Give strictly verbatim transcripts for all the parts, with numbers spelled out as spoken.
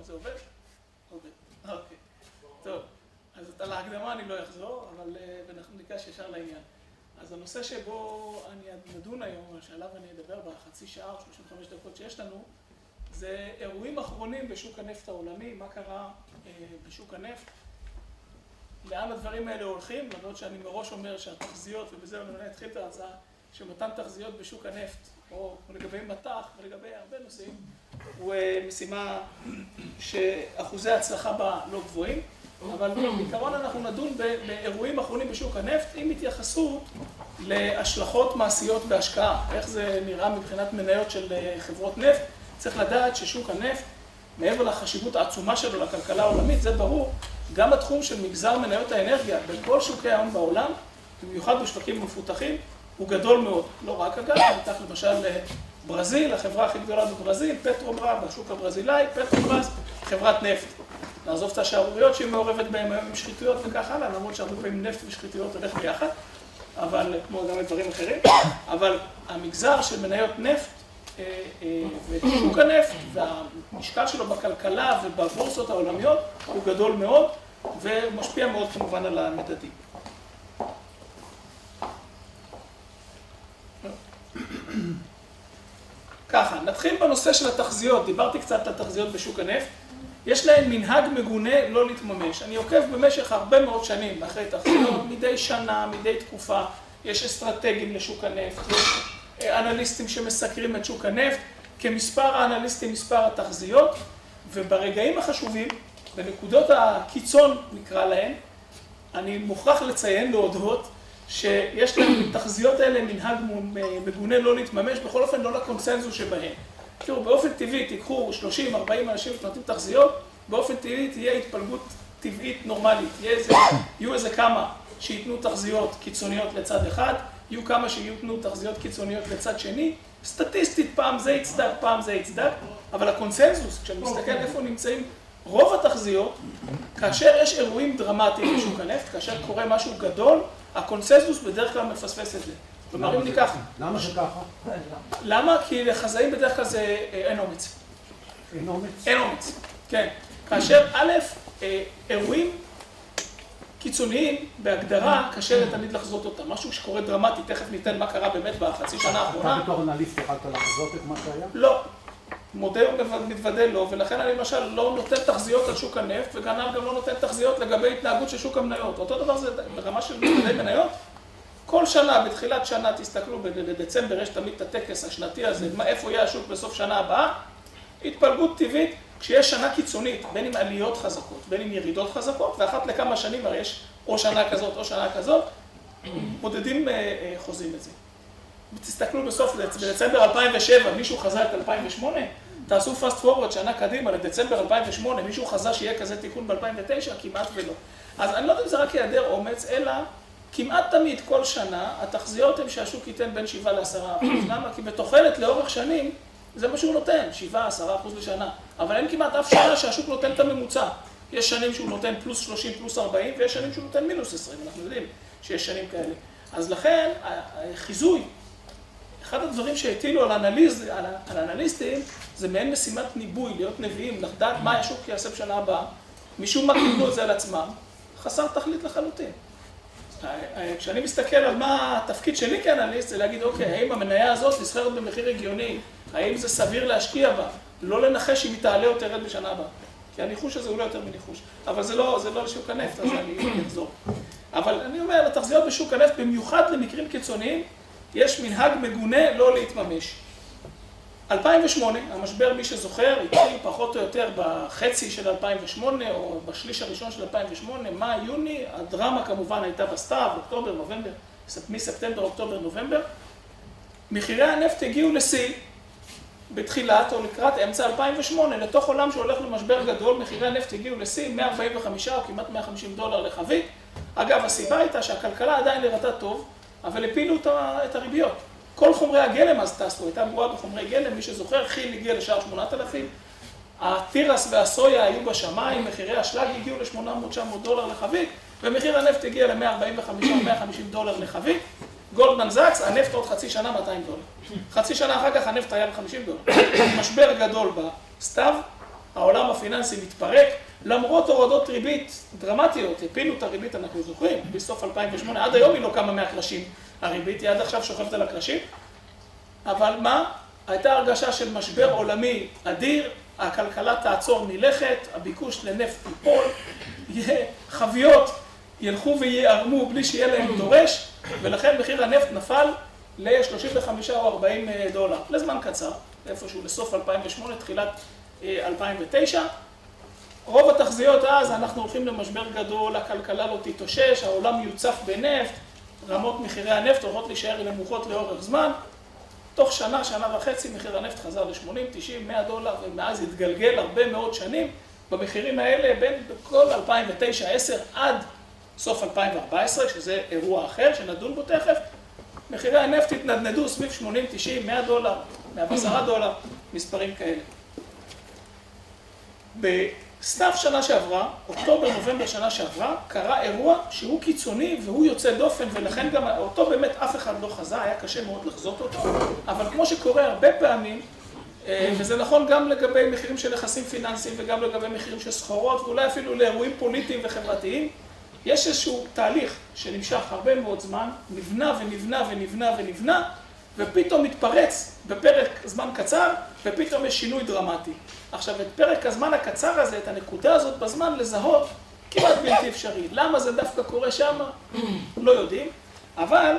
עכשיו זה עובד? עובד. אוקיי. טוב, אז על ההקדמה אני לא אחזור, אבל אנחנו ניגש ישר לעניין. אז הנושא שבו אני נדון היום, שעליו אני אדבר בחצי שעה או שלושים וחמש דקות שיש לנו, זה אירועים אחרונים בשוק הנפט העולמי, מה קרה בשוק הנפט, לאן הדברים האלה הולכים, למרות שאני מראש אומר שהתחזיות, ובזה אני אתחיל את ההרצאה, שמתן תחזיות בשוק הנפט, או לגבי מטח ולגבי הרבה נושאים, הוא משימה שאחוזי הצלחה בה לא גבוהים, אבל בעיקרון אנחנו נדון באירועים אחרונים בשוק הנפט עם התייחסות להשלכות מעשיות בהשקעה, איך זה נראה מבחינת מניות של חברות נפט. צריך לדעת ששוק הנפט, מעבר לחשיבות העצומה שלו לכלכלה העולמית, זה ברור, גם התחום של מגזר מניות האנרגיה בכל שוקי ההון בעולם, במיוחד בשווקים מפותחים, הוא גדול מאוד. לא רק אגב, ניקח למשל ברזיל, החברה הכי גדולה בברזיל, פטרוברה, בשוק הברזילאי, פטרוברס, חברת נפט. לעזוב את השערוריות שהיא מעורבת בהן היום עם שחיתויות וכך הלאה, למרות שהרבה פעמים נפט ושחיתויות הולך ביחד, אבל כמו גם לדברים אחרים, אבל המגזר של מניות נפט ושוק הנפט והמשקל שלו בכלכלה ובבורסות העולמיות הוא גדול מאוד ומשפיע מאוד כמובן על המדדים. ככה, נתחיל בנושא של התחזיות, דיברתי קצת על התחזיות בשוק הנפט, יש להן מנהג מגונה לא להתממש. אני עוקב במשך הרבה מאוד שנים אחרי תחזיות, מדי שנה, מדי תקופה, יש אסטרטגים לשוק הנפט, יש אנליסטים שמסקרים את שוק הנפט, כמספר האנליסטים מספר התחזיות, וברגעים החשובים, בנקודות הקיצון נקרא להן, אני מוכרח לציין להודות, שיש להם תחזיות האלה מנהג מגונה לא להתממש, בכל אופן לא לקונצנזוס שבהם. תראו, באופן טבעי תיקחו שלושים ארבעים אנשים שנותנים תחזיות, באופן טבעי תהיה התפלגות טבעית נורמלית. יהיו איזה כמה שייתנו תחזיות קיצוניות לצד אחד, יהיו כמה שייתנו תחזיות קיצוניות לצד שני. סטטיסטית פעם זה יצדק, פעם זה יצדק, אבל הקונצנזוס, כשאני מסתכל איפה נמצאים רוב התחזיות, כאשר יש אירועים דרמטיים בשוק הנפט, כאשר קורה משהו גדול, הקונצנזוס בדרך כלל מפספס את זה. כלומר, אם ניקח... למה שככה? למה? כי לחזאים בדרך כלל זה אין אומץ. אין אומץ? אין אומץ, כן. כאשר א', אירועים קיצוניים בהגדרה קשה לתמיד לחזות אותם. משהו שקורה דרמטי, תכף ניתן מה קרה באמת בחצי שנה האחרונה. אתה בתור אנליסט יכולת לחזות את מה שהיה? לא. מודה ומתוודה לא, ולכן אני למשל לא נותן תחזיות על שוק הנפט, וכנ"ל גם לא נותן תחזיות לגבי התנהגות של שוק המניות. אותו דבר זה ברמה של מנהלי מניות. כל שנה, בתחילת שנה, תסתכלו, בדצמבר יש תמיד את הטקס השנתי הזה, איפה יהיה השוק בסוף שנה הבאה. התפלגות טבעית, כשיש שנה קיצונית, בין עם עליות חזקות, בין עם ירידות חזקות, ואחת לכמה שנים הרי יש או שנה כזאת או שנה כזאת, מודדים חוזים את זה. תסתכלו בסוף, בדצמבר אלפיים ושבע, מישהו חזה את אלפיים ושמונה, תעשו פאסט פורוורד שנה קדימה, לדצמבר אלפיים ושמונה, מישהו חזה שיהיה כזה תיקון ב-אלפיים ותשע, כמעט ולא. אז אני לא יודע אם זה רק היעדר אומץ, אלא כמעט תמיד כל שנה, התחזיות הן שהשוק ייתן בין שבעה לעשרה אחוז. למה? כי בתוחלת לאורך שנים, זה מה שהוא נותן, שבעה, עשרה אחוז לשנה. אבל אין כמעט אף שנה שהשוק נותן את הממוצע. יש שנים שהוא נותן פלוס שלושים, פלוס ארבעים, ויש שנים שהוא נותן מינוס עשרים, אנחנו יודעים שיש שנים כאלה. אז לכן, החיזוי, אחד הדברים שהטילו על, אנליז, על, על אנליסטים, זה מעין משימת ניבוי, להיות נביאים, לדעת מה השוק יעשה בשנה הבאה, משום מה קיבלו את זה על עצמם, חסר תכלית לחלוטין. כשאני מסתכל על מה התפקיד שלי כאנליסט, זה להגיד, אוקיי, האם המניה הזאת נסחרת במחיר הגיוני, האם זה סביר להשקיע בה, לא לנחש אם היא תעלה או תרד בשנה הבאה, כי הניחוש הזה הוא לא יותר מניחוש, אבל זה לא, זה לא לשוק הנפט, אז אני אחזור. אבל אני אומר, התחזיות בשוק הנפט, במיוחד למקרים קיצוניים, יש מנהג מגונה לא להתממש. אלפיים ושמונה, המשבר, מי שזוכר, התחיל פחות או יותר בחצי של אלפיים ושמונה, או בשליש הראשון של אלפיים ושמונה, מאי, יוני, הדרמה כמובן הייתה בסתיו, אוקטובר, נובמבר, מספטמבר, אוקטובר, נובמבר. מחירי הנפט הגיעו לשיא בתחילת או לקראת אמצע אלפיים ושמונה, לתוך עולם שהולך למשבר גדול, מחירי הנפט הגיעו לשיא, מאה ארבעים וחמישה או כמעט מאה וחמישים דולר לחבית. אגב, הסיבה הייתה שהכלכלה עדיין נראתה טוב, אבל הפילו את הריביות. כל חומרי הגלם אז טסו, הייתה בועה בחומרי גלם, מי שזוכר, חיל הגיע לשער שמונת אלפים, התירס והסויה היו בשמיים, מחירי השלג הגיעו ל-שמונה מאות תשע מאות דולר לחבית, ומחיר הנפט הגיע ל-מאה ארבעים וחמישה מאה חמישים דולר לחבית, גולדמן זאקס, הנפט עוד חצי שנה מאתיים דולר. חצי שנה אחר כך הנפט היה ב-חמישים דולר. משבר גדול בסתיו, העולם הפיננסי מתפרק, למרות הורדות ריבית דרמטיות, הפינו את הריבית, אנחנו זוכרים, בסוף אלפיים ושמונה, עד היום היא לא קמה מהקרשים, הריבית היא עד עכשיו שוכבת על הקרשים, אבל מה? הייתה הרגשה של משבר עולמי אדיר, הכלכלה תעצור מלכת, הביקוש לנפט ייפול, חביות ילכו ויערמו בלי שיהיה להם דורש, ולכן מחיר הנפט נפל ל-שלושים וחמישה או ארבעים דולר, לזמן קצר, איפשהו לסוף אלפיים ושמונה, תחילת אלפיים ותשע. רוב התחזיות אז, אנחנו הולכים למשבר גדול, הכלכלה לא תתאושש, העולם יוצף בנפט, רמות מחירי הנפט הולכות להישאר נמוכות לאורך זמן. תוך שנה, שנה וחצי, מחיר הנפט חזר ל-שמונים, תשעים, מאה דולר, ומאז התגלגל הרבה מאוד שנים. במחירים האלה, בין כל אלפיים ותשע, עשר עד סוף אלפיים וארבע עשרה, שזה אירוע אחר שנדון בו תכף, מחירי הנפט התנדנדו סביב שמונים, תשעים, מאה דולר, מאה ועשרה דולר, מספרים כאלה. בסתיו שנה שעברה, אוקטובר, נובמבר שנה שעברה, קרה אירוע שהוא קיצוני והוא יוצא דופן, ולכן גם אותו באמת אף אחד לא חזה, היה קשה מאוד לחזות אותו, אבל כמו שקורה הרבה פעמים, וזה נכון גם לגבי מחירים של נכסים פיננסיים וגם לגבי מחירים של סחורות, ואולי אפילו לאירועים פוליטיים וחברתיים, יש איזשהו תהליך שנמשך הרבה מאוד זמן, נבנה ונבנה ונבנה ונבנה, ופתאום מתפרץ בפרק זמן קצר, ופתאום יש שינוי דרמטי. עכשיו, את פרק הזמן הקצר הזה, את הנקודה הזאת בזמן לזהות, כמעט בלתי אפשרי. למה זה דווקא קורה שם? לא יודעים. אבל,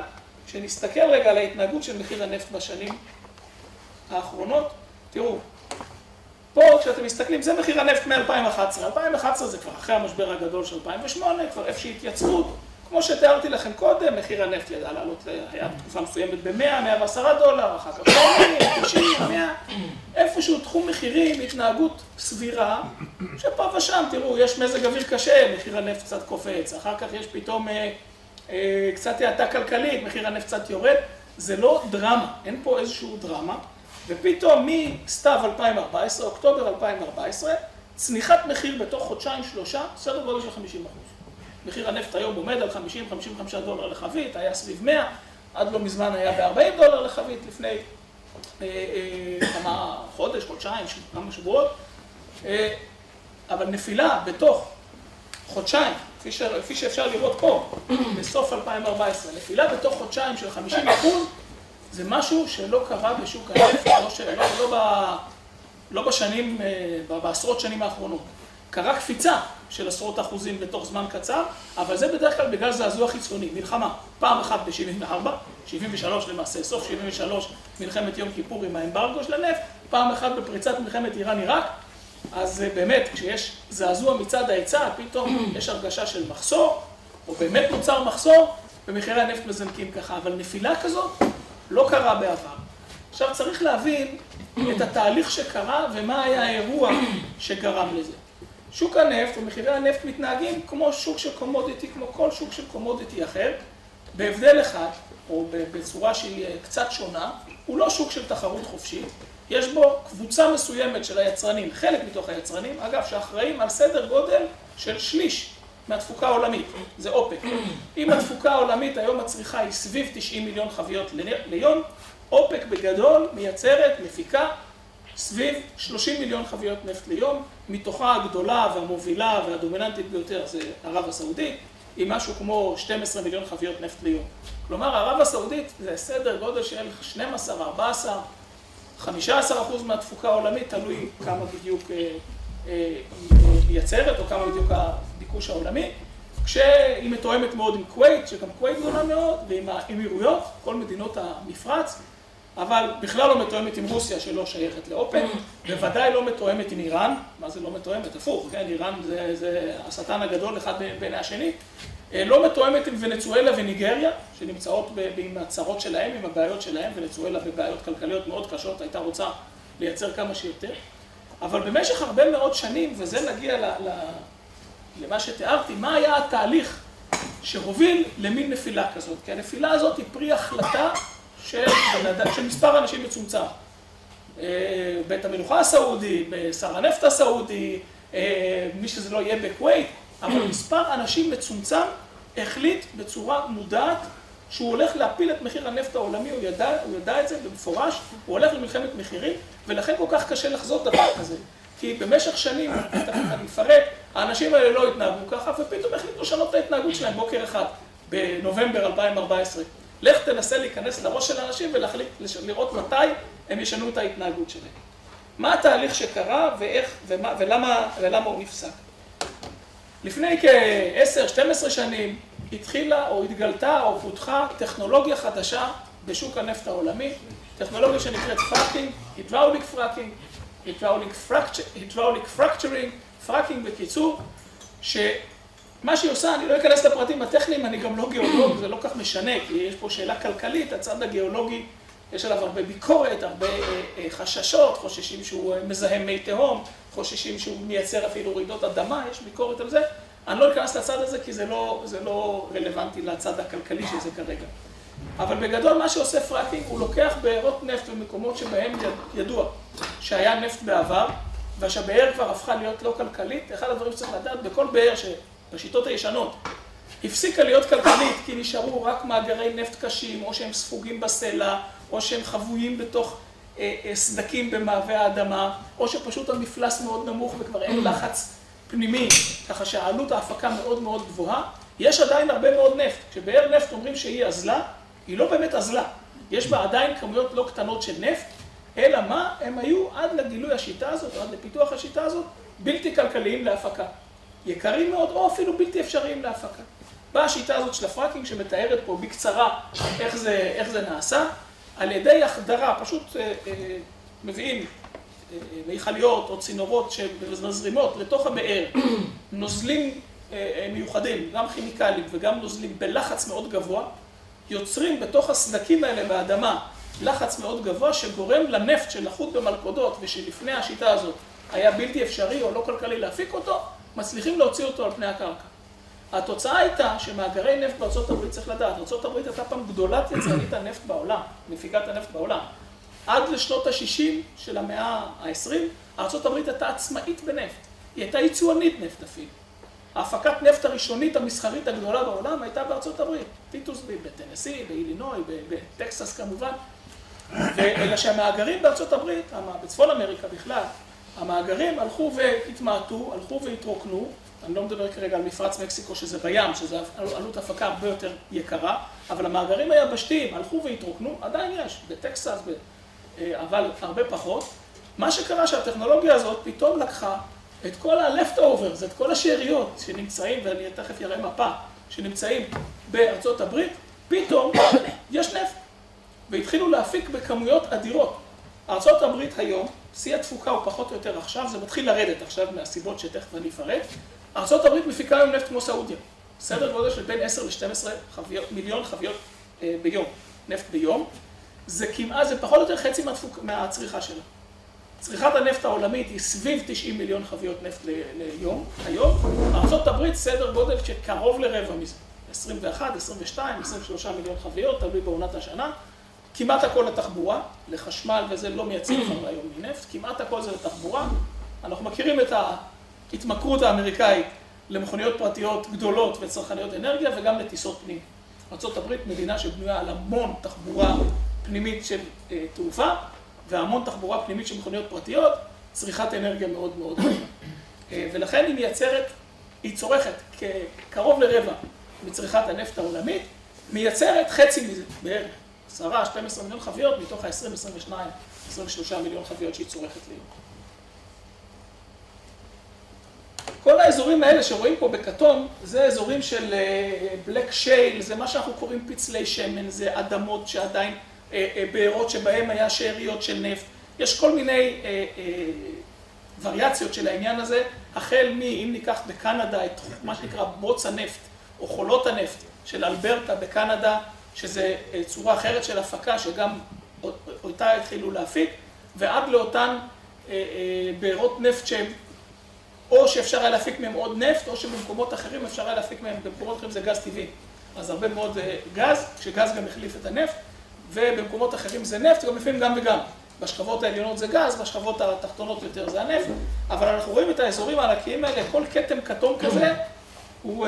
כשנסתכל רגע על ההתנהגות של מחיר הנפט בשנים האחרונות, תראו, פה כשאתם מסתכלים, זה מחיר הנפט מ-אלפיים ואחת עשרה. אלפיים ואחת עשרה זה כבר אחרי המשבר הגדול של אלפיים ושמונה, כבר איפה שהתייצרות. כמו שתיארתי לכם קודם, מחיר הנפט ידע לעלות, היה תקופה מסוימת ב-מאה, מאה ועשרה דולר, אחר כך שמונים, תשעים, מאה, איפשהו תחום מחירים, התנהגות סבירה, שפה ושם, תראו, יש מזג אוויר קשה, מחיר הנפט קצת קופץ, אחר כך יש פתאום אה, אה, קצת האטה כלכלית, מחיר הנפט קצת יורד, זה לא דרמה, אין פה איזשהו דרמה, ופתאום מסתיו אלפיים וארבע עשרה, אוקטובר אלפיים וארבע עשרה, צניחת מחיר בתוך חודשיים שלושה, סדר גודל של חמישים אחוז. מחיר הנפט היום עומד על חמישים, חמישים וחמישה דולר לחבית, היה סביב מאה, עד לא מזמן היה ב-ארבעים דולר לחבית לפני אה, אה, כמה חודש, חודשיים, כמה שבועות. אה, אבל נפילה בתוך חודשיים, כפי, ש... כפי שאפשר לראות פה, בסוף אלפיים וארבע עשרה, נפילה בתוך חודשיים של חמישים אחוז, זה משהו שלא קרה בשוק הנפט, לא, ש... לא, לא, ב... לא בשנים, אה, בעשרות שנים האחרונות. קרה קפיצה של עשרות אחוזים בתוך זמן קצר, אבל זה בדרך כלל בגלל זעזוע חיצוני, מלחמה. פעם אחת ב-שבעים וארבע, שבעים ושלוש למעשה, סוף שבעים ושלוש, מלחמת יום כיפור עם האמברגו של הנפט, פעם אחת בפריצת מלחמת איראן-עיראק, אז באמת, כשיש זעזוע מצד ההיצע, פתאום יש הרגשה של מחסור, או באמת נוצר מחסור, ומחירי הנפט מזנקים ככה, אבל נפילה כזאת לא קרה בעבר. עכשיו צריך להבין את התהליך שקרה ומה היה האירוע שגרם לזה. שוק הנפט ומחירי הנפט מתנהגים כמו שוק של קומודיטי, כמו כל שוק של קומודיטי אחר, בהבדל אחד, או בצורה שהיא קצת שונה, הוא לא שוק של תחרות חופשית, יש בו קבוצה מסוימת של היצרנים, חלק מתוך היצרנים, אגב, שאחראים על סדר גודל של שליש מהתפוקה העולמית, זה אופק. אם התפוקה העולמית היום הצריכה היא סביב תשעים מיליון חביות ליום, אופק בגדול מייצרת, מפיקה, סביב שלושים מיליון חביות נפט ליום, מתוכה הגדולה והמובילה והדומיננטית ביותר זה ערב הסעודית, עם משהו כמו שנים עשר מיליון חביות נפט ליום. כלומר, ערב הסעודית זה סדר גודל של שנים עשר, ארבע עשרה, חמישה עשר אחוז מהתפוקה העולמית, תלוי כמה בדיוק מייצרת או כמה בדיוק הביקוש העולמי, כשהיא מתואמת מאוד עם כווית, שגם כווית גדולה מאוד, ועם האמירויות, כל מדינות המפרץ, אבל בכלל לא מתואמת עם רוסיה שלא שייכת לאופק, בוודאי לא מתואמת עם איראן, מה זה לא מתואמת? הפוך, כן, איראן זה, זה השטן הגדול אחד בין השני, לא מתואמת עם ונצואלה וניגריה, שנמצאות עם הצרות שלהם, עם הבעיות שלהם, ונצואלה בבעיות כלכליות מאוד קשות, הייתה רוצה לייצר כמה שיותר, אבל במשך הרבה מאוד שנים, וזה נגיע ל, ל, למה שתיארתי, מה היה התהליך שהוביל למין נפילה כזאת, כי הנפילה הזאת היא פרי החלטה, של, של מספר אנשים מצומצם. בית המלוכה הסעודי, שר הנפט הסעודי, מי שזה לא יהיה בכווית, אבל מספר אנשים מצומצם החליט בצורה מודעת שהוא הולך להפיל את מחיר הנפט העולמי, הוא ידע, הוא ידע את זה במפורש, הוא הולך למלחמת מחירים, ולכן כל כך קשה לחזות דבר כזה. כי במשך שנים, אני אפרט, האנשים האלה לא התנהגו ככה, ופתאום החליטו לשנות את ההתנהגות שלהם בוקר אחד, בנובמבר אלפיים וארבע עשרה. לך תנסה להיכנס לראש של האנשים ולהחליט, לראות מתי הם ישנו את ההתנהגות שלהם. מה התהליך שקרה ואיך, ומה, ולמה, ולמה הוא נפסק. לפני כ-עשר עד שתים עשרה שנים התחילה או התגלתה או פותחה טכנולוגיה חדשה בשוק הנפט העולמי, טכנולוגיה שנקראת פרקינג, הידראוליק פרקינג, הידראוליק פרקצ'רינג, פרקינג בקיצור, שמה שהיא עושה, אני לא אכנס לפרטים הטכניים, אני גם לא גיאולוג, זה לא כך משנה, כי יש פה שאלה כלכלית, הצד הגיאולוגי יש עליו הרבה ביקורת, הרבה חששות, חוששים שהוא מזהם מי תהום, חוששים שהוא מייצר אפילו רעידות אדמה, יש ביקורת על זה. אני לא אכנס לצד הזה כי זה לא, זה לא רלוונטי לצד הכלכלי של זה כרגע. אבל בגדול מה שעושה פרקינג הוא לוקח בארות נפט במקומות שבהם ידוע שהיה נפט בעבר, ושהבאר כבר הפכה להיות לא כלכלית. אחד הדברים שצריך לדעת, בכל באר שבשיטות הישנות הפסיקה להיות כלכלית כי נשארו רק מאגרי נפט קשים, או שהם ספוגים בסלע, או שהם חבויים בתוך אה, אה, סדקים במעבה האדמה, או שפשוט המפלס מאוד נמוך וכבר אין לחץ פנימי, ככה שהעלות ההפקה מאוד מאוד גבוהה. יש עדיין הרבה מאוד נפט. כשבאר נפט אומרים שהיא אזלה, היא לא באמת אזלה. יש בה עדיין כמויות לא קטנות של נפט, אלא מה? הם היו עד לגילוי השיטה הזאת, עד לפיתוח השיטה הזאת, בלתי כלכליים להפקה. יקרים מאוד, או אפילו בלתי אפשריים להפקה. באה השיטה הזאת של הפרקינג שמתארת פה בקצרה איך זה, איך זה נעשה, על ידי החדרה, פשוט אה, אה, מביאים אה, מיכליות או צינורות שמזרימות לתוך הבאר, נוזלים אה, מיוחדים, גם כימיקליים וגם נוזלים בלחץ מאוד גבוה, יוצרים בתוך הסדקים האלה באדמה לחץ מאוד גבוה שגורם לנפט שלחות במלכודות ושלפני השיטה הזאת היה בלתי אפשרי או לא כלכלי להפיק אותו, מצליחים להוציא אותו על פני הקרקע. התוצאה הייתה שמאגרי נפט בארצות הברית, צריך לדעת, ארצות הברית הייתה פעם גדולת יצרנית הנפט בעולם, מפיקת הנפט בעולם. עד לשנות ה-שישים של המאה ה-עשרים, ארצות הברית הייתה עצמאית בנפט. היא הייתה יצואנית נפט אפילו. ההפקת נפט הראשונית המסחרית הגדולה בעולם הייתה בארצות הברית. טיטוסבי, בטנסי, באילינוי, בטקסס כמובן. אלא שהמאגרים בארצות הברית, בצפון אמריקה בכלל, המאגרים הלכו והתמעטו, הלכו והתרוקנו. אני לא מדבר כרגע על מפרץ מקסיקו שזה בים, שזה עלות הפקה הרבה יותר יקרה, אבל המאגרים היבשתיים הלכו והתרוקנו, עדיין יש, בטקסס, אבל הרבה פחות. מה שקרה שהטכנולוגיה הזאת פתאום לקחה את כל ה-left overs, את כל השאריות שנמצאים, ואני תכף אראה מפה, שנמצאים בארצות הברית, פתאום יש נפט, והתחילו להפיק בכמויות אדירות. ארצות הברית היום, שיא התפוקה הוא פחות או יותר עכשיו, זה מתחיל לרדת עכשיו מהסיבות שתכף אני אפרט. ארצות הברית מפיקה היום נפט כמו סעודיה, סדר גודל של בין עשר עד שתים עשרה מיליון חביות ביום, נפט ביום. זה כמעט, זה פחות או יותר חצי מהצריכה שלה. צריכת הנפט העולמית היא סביב תשעים מיליון חביות נפט ליום, היום. ארצות הברית סדר גודל שקרוב לרבע מזה, עשרים ואחת, עשרים ושתיים, עשרים ושלוש מיליון חביות, תלוי בעונת השנה. כמעט הכל לתחבורה, לחשמל וזה לא מייצר כבר היום מנפט, כמעט הכל זה לתחבורה. אנחנו מכירים את ה... התמכרות האמריקאית למכוניות פרטיות גדולות וצרכניות אנרגיה וגם לטיסות פנים. ארצות הברית מדינה שבנויה על המון תחבורה פנימית של אה, תעופה והמון תחבורה פנימית של מכוניות פרטיות, צריכת אנרגיה מאוד מאוד גדולה. אה, ולכן היא מייצרת, היא צורכת קרוב לרבע מצריכת הנפט העולמית, מייצרת חצי מזה, בערך עשר עד שתים עשרה מיליון חביות מתוך ה-עשרים, עשרים ושתיים, עשרים ושלוש מיליון חביות שהיא צורכת ליום. כל האזורים האלה שרואים פה בכתום, זה אזורים של בלק שייל, זה מה שאנחנו קוראים פצלי שמן, זה אדמות שעדיין, בארות שבהן היה שאריות של נפט. יש כל מיני וריאציות של העניין הזה, החל מ, אם ניקח בקנדה את מה שנקרא בוץ הנפט, או חולות הנפט של אלברטה בקנדה, שזה צורה אחרת של הפקה שגם אותה התחילו להפיק, ועד לאותן בארות נפט שהן, או שאפשר היה להפיק מהם עוד נפט, או שבמקומות אחרים אפשר היה להפיק מהם, במקומות אחרים זה גז טבעי. אז הרבה מאוד גז, כשגז גם החליף את הנפט, ובמקומות אחרים זה נפט, גם לפעמים גם וגם. בשכבות העליונות זה גז, בשכבות התחתונות יותר זה הנפט, אבל אנחנו רואים את האזורים הענקיים האלה, כל כתם כתום כזה, הוא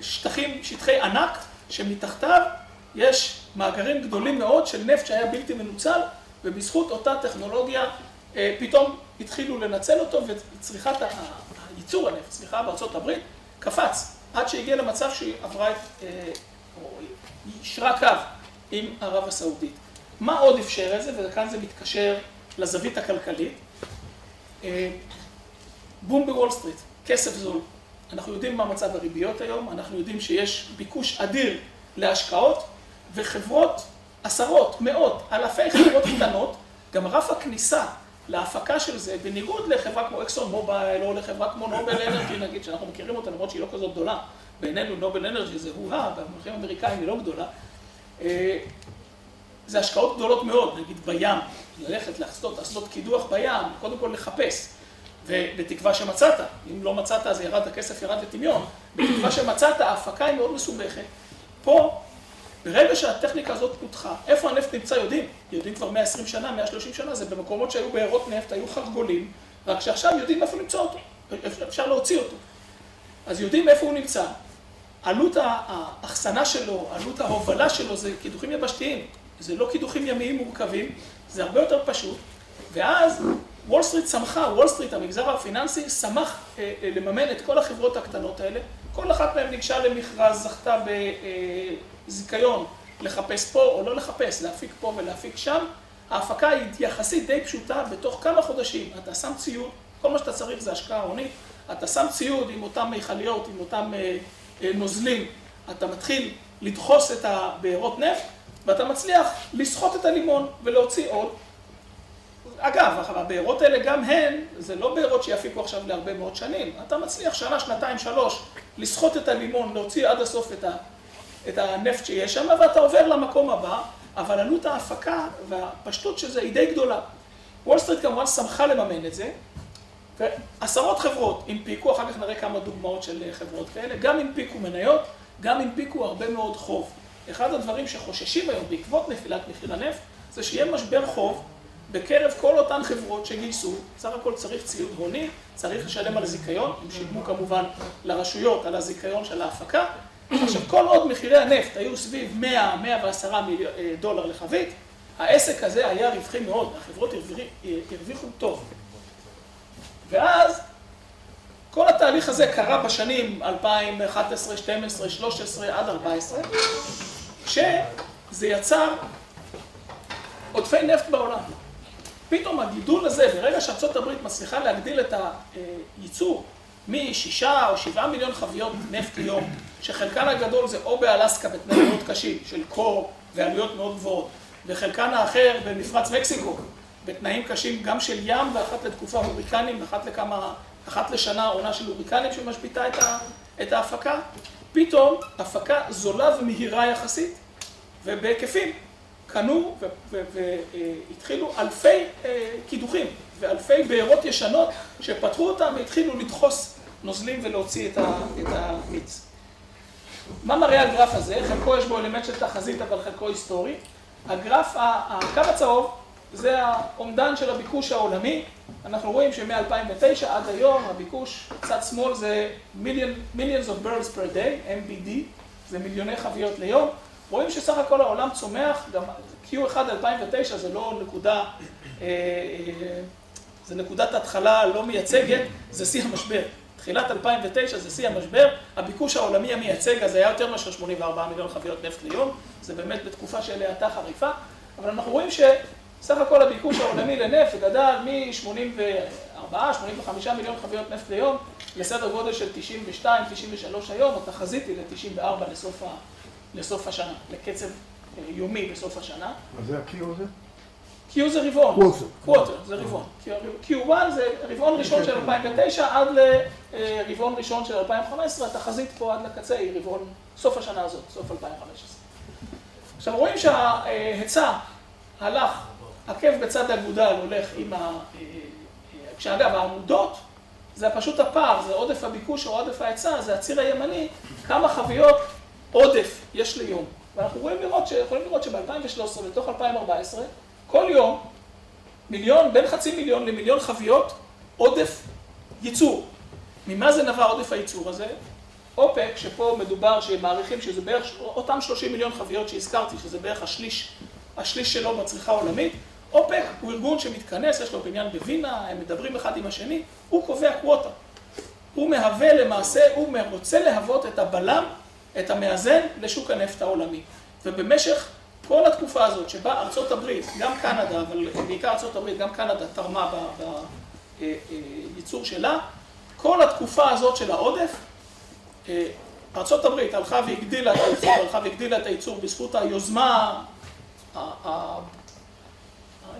שטחים, שטחי ענק, שמתחתיו יש מאגרים גדולים מאוד של נפט שהיה בלתי מנוצל, ובזכות אותה טכנולוגיה פתאום התחילו לנצל אותו וצריכת ייצור הנפט, סליחה, בארצות הברית, קפץ עד שהגיע למצב שהיא עברה את, או ישרה קו עם ערב הסעודית. מה עוד אפשר את זה? וכאן זה מתקשר לזווית הכלכלית. בום בוול סטריט, כסף זול. אנחנו יודעים מה מצב הריביות היום, אנחנו יודעים שיש ביקוש אדיר להשקעות, וחברות עשרות, מאות, אלפי חברות קטנות, גם רף הכניסה להפקה של זה, בניגוד לחברה כמו אקסון מובייל, או לחברה כמו נובל אנרג'י, נגיד, שאנחנו מכירים אותה, למרות שהיא לא כזאת גדולה. בינינו נובל אנרג'י זה הוהה, במונחים האמריקאים היא לא גדולה. זה השקעות גדולות מאוד, נגיד בים, ללכת לעשות, לעשות קידוח בים, קודם כל לחפש, ובתקווה שמצאת. אם לא מצאת, אז ירד, הכסף ירד לטמיון. בתקווה שמצאת, ההפקה היא מאוד מסובכת. פה, ברגע שהטכניקה הזאת פותחה, איפה הנפט נמצא יודעים? יודעים כבר מאה ועשרים שנה, מאה ושלושים שנה, זה במקומות שהיו בעירות נפט, היו חרגולים, רק שעכשיו יודעים איפה למצוא אותו, אפשר להוציא אותו. אז יודעים איפה הוא נמצא. עלות האחסנה שלו, עלות ההובלה שלו, זה קידוחים יבשתיים. זה לא קידוחים ימיים מורכבים, זה הרבה יותר פשוט. ואז וול סטריט שמחה, וול סטריט, המגזר הפיננסי, שמח אה, אה, לממן את כל החברות הקטנות האלה. כל אחת מהן ניגשה למכרז, זכתה בזיקיון לחפש פה או לא לחפש, להפיק פה ולהפיק שם. ההפקה היא יחסית די פשוטה, בתוך כמה חודשים אתה שם ציוד, כל מה שאתה צריך זה השקעה הונית, אתה שם ציוד עם אותם מיכליות, עם אותם אה, אה, נוזלים, אתה מתחיל לדחוס את הבארות נפט, ואתה מצליח לסחוט את הלימון ולהוציא עוד. אגב, הבארות האלה גם הן, זה לא בארות שיפיקו עכשיו להרבה מאוד שנים. אתה מצליח שנה, שנתיים, שלוש, לסחוט את הלימון, להוציא עד הסוף את, ה, את הנפט שיש שם, ואתה עובר למקום הבא, אבל עלות ההפקה והפשטות של זה היא די גדולה. וול סטריט כמובן שמחה לממן את זה, ועשרות חברות הנפיקו, אחר כך נראה כמה דוגמאות של חברות כאלה, גם הנפיקו מניות, גם הנפיקו הרבה מאוד חוב. אחד הדברים שחוששים היום בעקבות נפילת מחיר הנפט, זה שיהיה משבר חוב, בקרב כל אותן חברות שגייסו, בסך הכל צריך ציוד הוני, צריך לשלם על הזיקיון, הם שילמו כמובן לרשויות על הזיקיון של ההפקה. עכשיו, כל עוד מחירי הנפט היו סביב מאה עד מאה ועשרה דולר לחבית, העסק הזה היה רווחי מאוד, החברות הרוויחו טוב. ואז כל התהליך הזה קרה בשנים אלפיים ואחת עשרה, שתים עשרה, שלוש עשרה עד ארבע עשרה, שזה יצר עודפי נפט בעולם. פתאום הגידול הזה, ברגע שארצות הברית מצליחה להגדיל את הייצור מ-שישה או שבעה מיליון חביות נפט ליום, שחלקן הגדול זה או באלסקה בתנאים מאוד קשים של קור ועלויות מאוד גבוהות, וחלקן האחר במפרץ מקסיקו, בתנאים קשים גם של ים ואחת לתקופה הוריקנים, אחת לכמה, אחת לשנה עונה של הוריקנים שמשביתה את, ה, את ההפקה, פתאום הפקה זולה ומהירה יחסית ובהיקפים. קנו והתחילו אלפי קידוחים ואלפי בארות ישנות שפתחו אותם והתחילו לדחוס נוזלים ולהוציא את המיץ. מה מראה הגרף הזה? חלקו יש בו אלמנט של תחזית, אבל חלקו היסטורי. הגרף, הקו הצהוב, זה האומדן של הביקוש העולמי. אנחנו רואים שמ-אלפיים ותשע עד היום הביקוש, צד שמאל זה millions of barrels per day, M B D, זה מיליוני חביות ליום. רואים שסך הכל העולם צומח, גם קיו אחד אלפיים ותשע זה לא נקודה, זה נקודת התחלה לא מייצגת, זה שיא המשבר. תחילת אלפיים ותשע זה שיא המשבר, הביקוש העולמי המייצג אז היה יותר מאשר שמונים וארבעה מיליון חביות נפט ליום, זה באמת בתקופה של האטה חריפה, אבל אנחנו רואים שסך הכל הביקוש העולמי לנפט גדל מ-שמונים וארבעה עד שמונים וחמישה מיליון חביות נפט ליום, לסדר גודל של תשעים ושתיים עד תשעים ושלוש היום, התחזית היא ל-תשעים וארבע לסוף ה... לסוף השנה, לקצב יומי בסוף השנה. אז זה ה-Q הזה? Q זה רבעון. קווטר. זה רבעון. קיו וואן זה רבעון ראשון של אלפיים ותשע עד לרבעון ראשון של אלפיים וחמש עשרה, התחזית פה עד לקצה היא רבעון סוף השנה הזאת, סוף אלפיים וחמש עשרה. עכשיו רואים שההיצע הלך, עקב בצד אגודל הולך עם ה... כשאגב, העמודות, זה פשוט הפער, זה עודף הביקוש או עודף ההיצע, זה הציר הימני, כמה חביות עודף יש ליום, ואנחנו רואים לראות ש... יכולים לראות שב-אלפיים ושלוש עשרה לתוך אלפיים וארבע עשרה, כל יום מיליון, בין חצי מיליון למיליון חביות עודף ייצור. ממה זה נבע עודף הייצור הזה? אופק, שפה מדובר שמעריכים שזה בערך, אותם שלושים מיליון חביות שהזכרתי, שזה בערך השליש, השליש שלו בצריכה העולמית, אופק הוא ארגון שמתכנס, יש לו בניין בווינה, הם מדברים אחד עם השני, הוא קובע קווטה. הוא מהווה למעשה, הוא רוצה להוות את הבלם, את המאזן לשוק הנפט העולמי. ובמשך כל התקופה הזאת שבה ארצות הברית, גם קנדה, אבל בעיקר ארצות הברית, גם קנדה תרמה בייצור שלה, כל התקופה הזאת של העודף, ארצות הברית הלכה והגדילה את הייצור, הלכה והגדילה את הייצור בזכות היוזמה,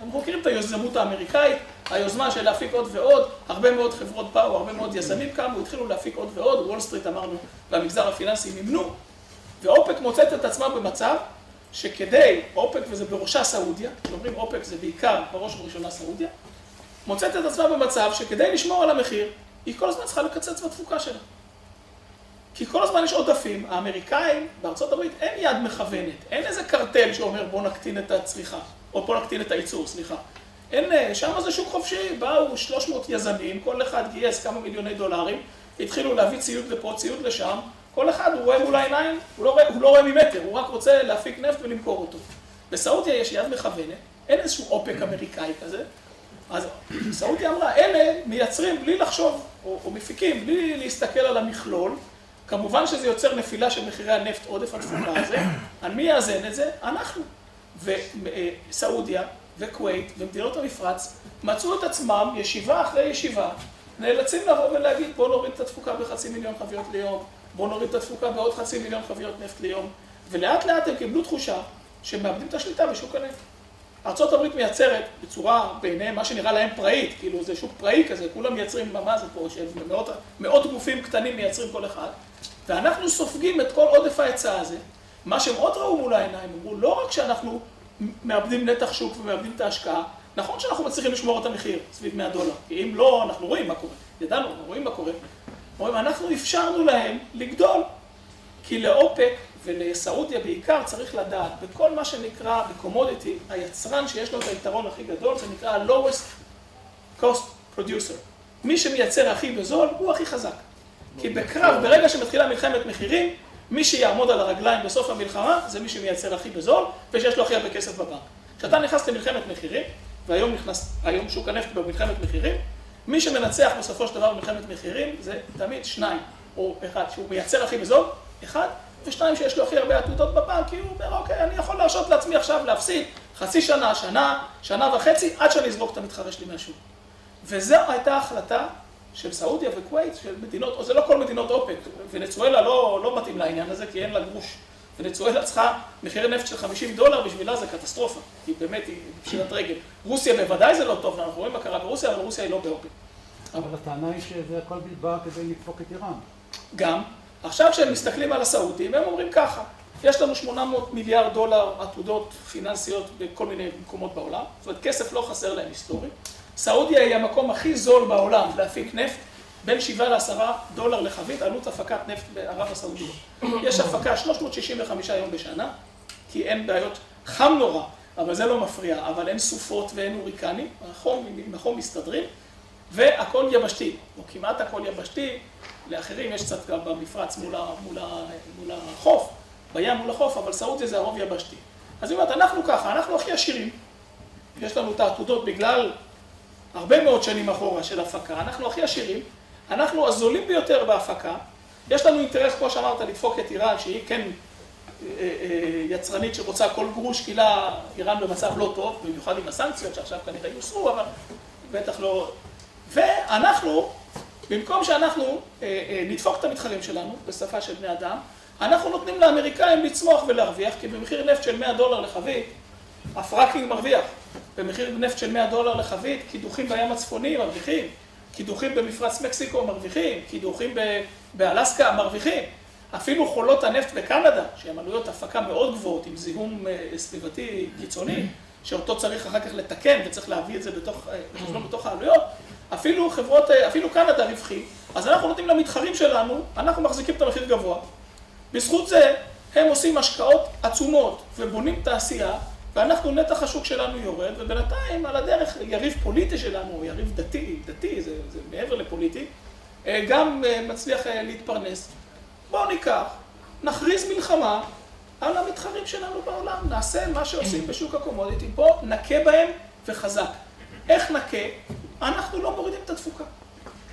הם מוכרים את היוזמות האמריקאית, היוזמה של להפיק עוד ועוד, הרבה מאוד חברות באו, הרבה מאוד יזמים קמו, התחילו להפיק עוד ועוד, וול סטריט אמרנו, והמגזר הפיננסי נמנו, ואופק מוצאת את עצמה במצב שכדי, אופק וזה בראשה סעודיה, כשאומרים אופק זה בעיקר בראש ובראשונה סעודיה, מוצאת את עצמה במצב שכדי לשמור על המחיר, היא כל הזמן צריכה לקצץ בתפוקה שלה. כי כל הזמן יש עודפים, האמריקאים בארצות הברית אין יד מכוונת, אין איזה קרטל שאומר בוא נקטין את הצריכה, או בוא נקטין את הייצור, סליחה. אין, שם זה שוק חופשי, באו שלוש מאות יזמים, כל אחד גייס כמה מיליוני דולרים, התחילו להביא ציוד לפה, ציוד לשם, כל אחד הוא רואה מול העיניים, הוא לא רואה, הוא לא רואה ממטר, הוא רק רוצה להפיק נפט ולמכור אותו. בסעודיה יש יד מכוונת, אין איזשהו אופק אמריקאי כזה, אז סעודיה אמרה, אלה מייצרים בלי לחשוב, או, או מפיקים, בלי להסתכל על המכלול, כמובן שזה יוצר נפילה של מחירי הנפט עודף התפוקה הזה, על מי יאזן את זה? אנחנו. וסעודיה וכווית ומדינות המפרץ מצאו את עצמם ישיבה אחרי ישיבה, נאלצים לבוא ולהגיד בואו נוריד את התפוקה בחצי מיליון חביות ליום, בואו נוריד את התפוקה בעוד חצי מיליון חביות נפט ליום, ולאט לאט הם קיבלו תחושה שמאבדים את השליטה בשוק הנפט. ארצות הברית מייצרת בצורה ביניהם מה שנראה להם פראית, כאילו זה שוק פראי כזה, כולם מייצרים ממז פה, שמאות, מאות גופים קטנים מייצרים כל אחד, ואנחנו סופגים את כל עודף ההיצע הזה. מה שהם עוד ראו מול העיניים, אמרו לא רק שאנחנו מאבדים נתח שוק ומאבדים את ההשקעה, נכון שאנחנו מצליחים לשמור את המחיר סביב מאה דולר, כי אם לא, אנחנו רואים מה קורה, ידענו, אנחנו רואים מה קורה, אומרים, אנחנו אפשרנו להם לגדול, כי לאופק, ולסעודיה בעיקר צריך לדעת, בכל מה שנקרא בקומודיטי, היצרן שיש לו את היתרון הכי גדול, זה נקרא lowest cost producer. מי שמייצר הכי בזול, הוא הכי חזק. כי בקרב, ברגע שמתחילה מלחמת מחירים, מי שיעמוד על הרגליים בסוף המלחמה, זה מי שמייצר הכי בזול, ושיש לו הכי הרבה כסף בבנק. כשאתה נכנס למלחמת מחירים, והיום נכנס, היום שוק הנפט במלחמת מחירים, מי שמנצח בסופו של דבר במלחמת מחירים, זה תמיד שניים, או אחד, שהוא מייצר הכי בזול, אחד, ושתיים שיש לו הכי הרבה עתודות בבנק, כי הוא אומר, אוקיי, אני יכול להרשות לעצמי עכשיו להפסיד חצי שנה, שנה, שנה וחצי, עד שאני אזרוק את המתחרה שלי מהשוק. וזו הייתה ההחלטה של סעודיה וכווית, של מדינות, או זה לא כל מדינות אופק, ונצואלה לא, לא מתאים לעניין הזה, כי אין לה גרוש. ונצואלה צריכה מחיר נפט של חמישים דולר, בשבילה זה קטסטרופה, כי באמת היא פשיטת רגל. רוסיה בוודאי זה לא טוב, אנחנו רואים מה קרה ברוסיה, אבל רוסיה היא לא באופק. אבל הטענה היא שזה הכל בא כדי לדפוק את איראן. גם. עכשיו כשהם מסתכלים על הסעודים, הם אומרים ככה, יש לנו שמונה מאות מיליארד דולר עתודות פיננסיות בכל מיני מקומות בעולם, זאת אומרת, כסף לא חסר להם היסטורית. סעודיה היא המקום הכי זול בעולם להפיק נפט, בין שבעה לעשרה דולר לחבית, עלות הפקת נפט בערב הסעודית. יש הפקה שלוש מאות שישים וחמישה יום בשנה, כי אין בעיות חם נורא, אבל זה לא מפריע, אבל אין סופות ואין הוריקנים, עם החום מסתדרים, והכל יבשתי, או כמעט הכל יבשתי, לאחרים יש קצת גם במפרץ מול, מול, מול החוף, בים מול החוף, אבל סעודיה זה הרוב יבשתי. אז זאת אומרת, אנחנו ככה, אנחנו הכי עשירים, יש לנו את העתודות בגלל הרבה מאוד שנים אחורה של הפקה, אנחנו הכי עשירים, אנחנו הזולים ביותר בהפקה, יש לנו אינטרס, כמו שאמרת, לדפוק את איראן, שהיא כן אה, אה, יצרנית שרוצה כל גרוש, כי לה איראן במצב לא טוב, במיוחד עם הסנקציות שעכשיו כנראה יוסרו, אבל בטח לא... ואנחנו, במקום שאנחנו אה, אה, נדפוק את המתחרים שלנו, בשפה של בני אדם, אנחנו נותנים לאמריקאים לצמוח ולהרוויח, כי במחיר נפט של מאה דולר לחבית, הפרקינג מרוויח. במחיר נפט של מאה דולר לחבית, קידוחים בים הצפוני מרוויחים, קידוחים במפרץ מקסיקו מרוויחים, קידוחים באלסקה מרוויחים. אפילו חולות הנפט בקנדה, שהן עלויות הפקה מאוד גבוהות, עם זיהום סביבתי קיצוני, שאותו צריך אחר כך לתקן וצריך להביא את זה בתוך, בתוך העלויות, אפילו חברות, אפילו קנדה רווחי, אז אנחנו נותנים למתחרים שלנו, אנחנו מחזיקים את המחיר גבוה. בזכות זה, הם עושים השקעות עצומות ובונים תעשייה, ואנחנו נתח השוק שלנו יורד, ובינתיים על הדרך יריב פוליטי שלנו, יריב דתי, דתי, זה, זה מעבר לפוליטי, גם מצליח להתפרנס. בואו ניקח, נכריז מלחמה על המתחרים שלנו בעולם, נעשה מה שעושים בשוק הקומודיטי, בואו נכה בהם וחזק. איך נקה? אנחנו לא מורידים את התפוקה.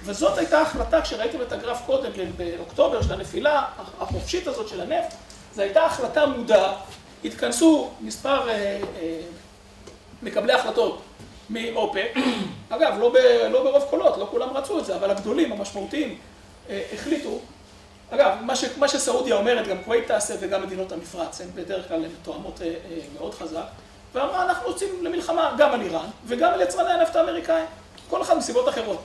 וזאת הייתה החלטה, כשראיתם את הגרף קודם, באוקטובר, של הנפילה החופשית הזאת של הנפט, זו הייתה החלטה מודעת. התכנסו מספר אה, אה, מקבלי החלטות מאופק. אגב, לא, ב, לא ברוב קולות, לא כולם רצו את זה, אבל הגדולים, המשמעותיים, אה, החליטו. אגב, מה, ש, מה שסעודיה אומרת, גם כווית תעשה וגם מדינות המפרץ, הן בדרך כלל תואמות אה, אה, מאוד חזק, ואמרה, אנחנו יוצאים למלחמה גם על איראן וגם על יצרני הנפט האמריקאים, כל אחד מסיבות אחרות.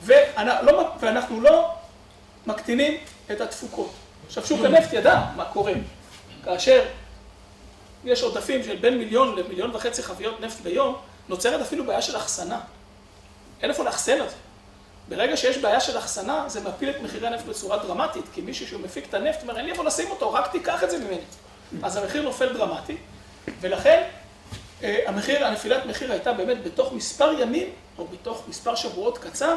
ואנחנו לא, ואנחנו לא מקטינים את התפוקות. עכשיו, שוק הנפט ידע מה קורה. כאשר יש עודפים של בין מיליון למיליון וחצי חביות נפט ביום, נוצרת אפילו בעיה של אחסנה. אין איפה לאחסן את זה. ברגע שיש בעיה של אחסנה, זה מפיל את מחירי הנפט בצורה דרמטית, כי מישהו שהוא מפיק את הנפט אומר, אין לי איפה לשים אותו, רק תיקח את זה ממני. אז המחיר נופל דרמטי, ולכן המחיר, הנפילת מחיר הייתה באמת בתוך מספר ימים, או בתוך מספר שבועות קצר,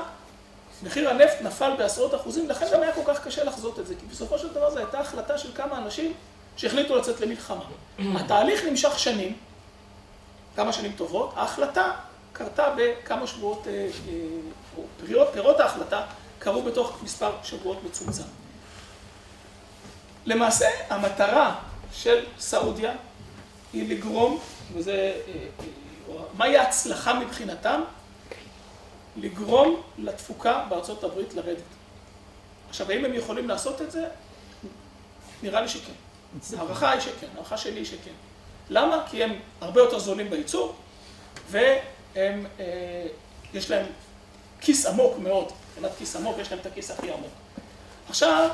מחיר הנפט נפל בעשרות אחוזים, לכן גם היה כל כך קשה לחזות את זה, כי בסופו של דבר זו הייתה החלטה של כמה אנשים שהחליטו לצאת למלחמה. התהליך נמשך שנים, כמה שנים טובות, ההחלטה קרתה בכמה שבועות, או פירות, פירות ההחלטה קרו בתוך מספר שבועות מצומצם. למעשה, המטרה של סעודיה היא לגרום, וזה, מהי ההצלחה מבחינתם? לגרום לתפוקה בארצות הברית לרדת. עכשיו, האם הם יכולים לעשות את זה? נראה לי שכן. הערכה היא שכן, הערכה שלי היא שכן. למה? כי הם הרבה יותר זולים בייצור, והם, אה, יש להם כיס עמוק מאוד. מבחינת כיס עמוק, יש להם את הכיס הכי עמוק. עכשיו,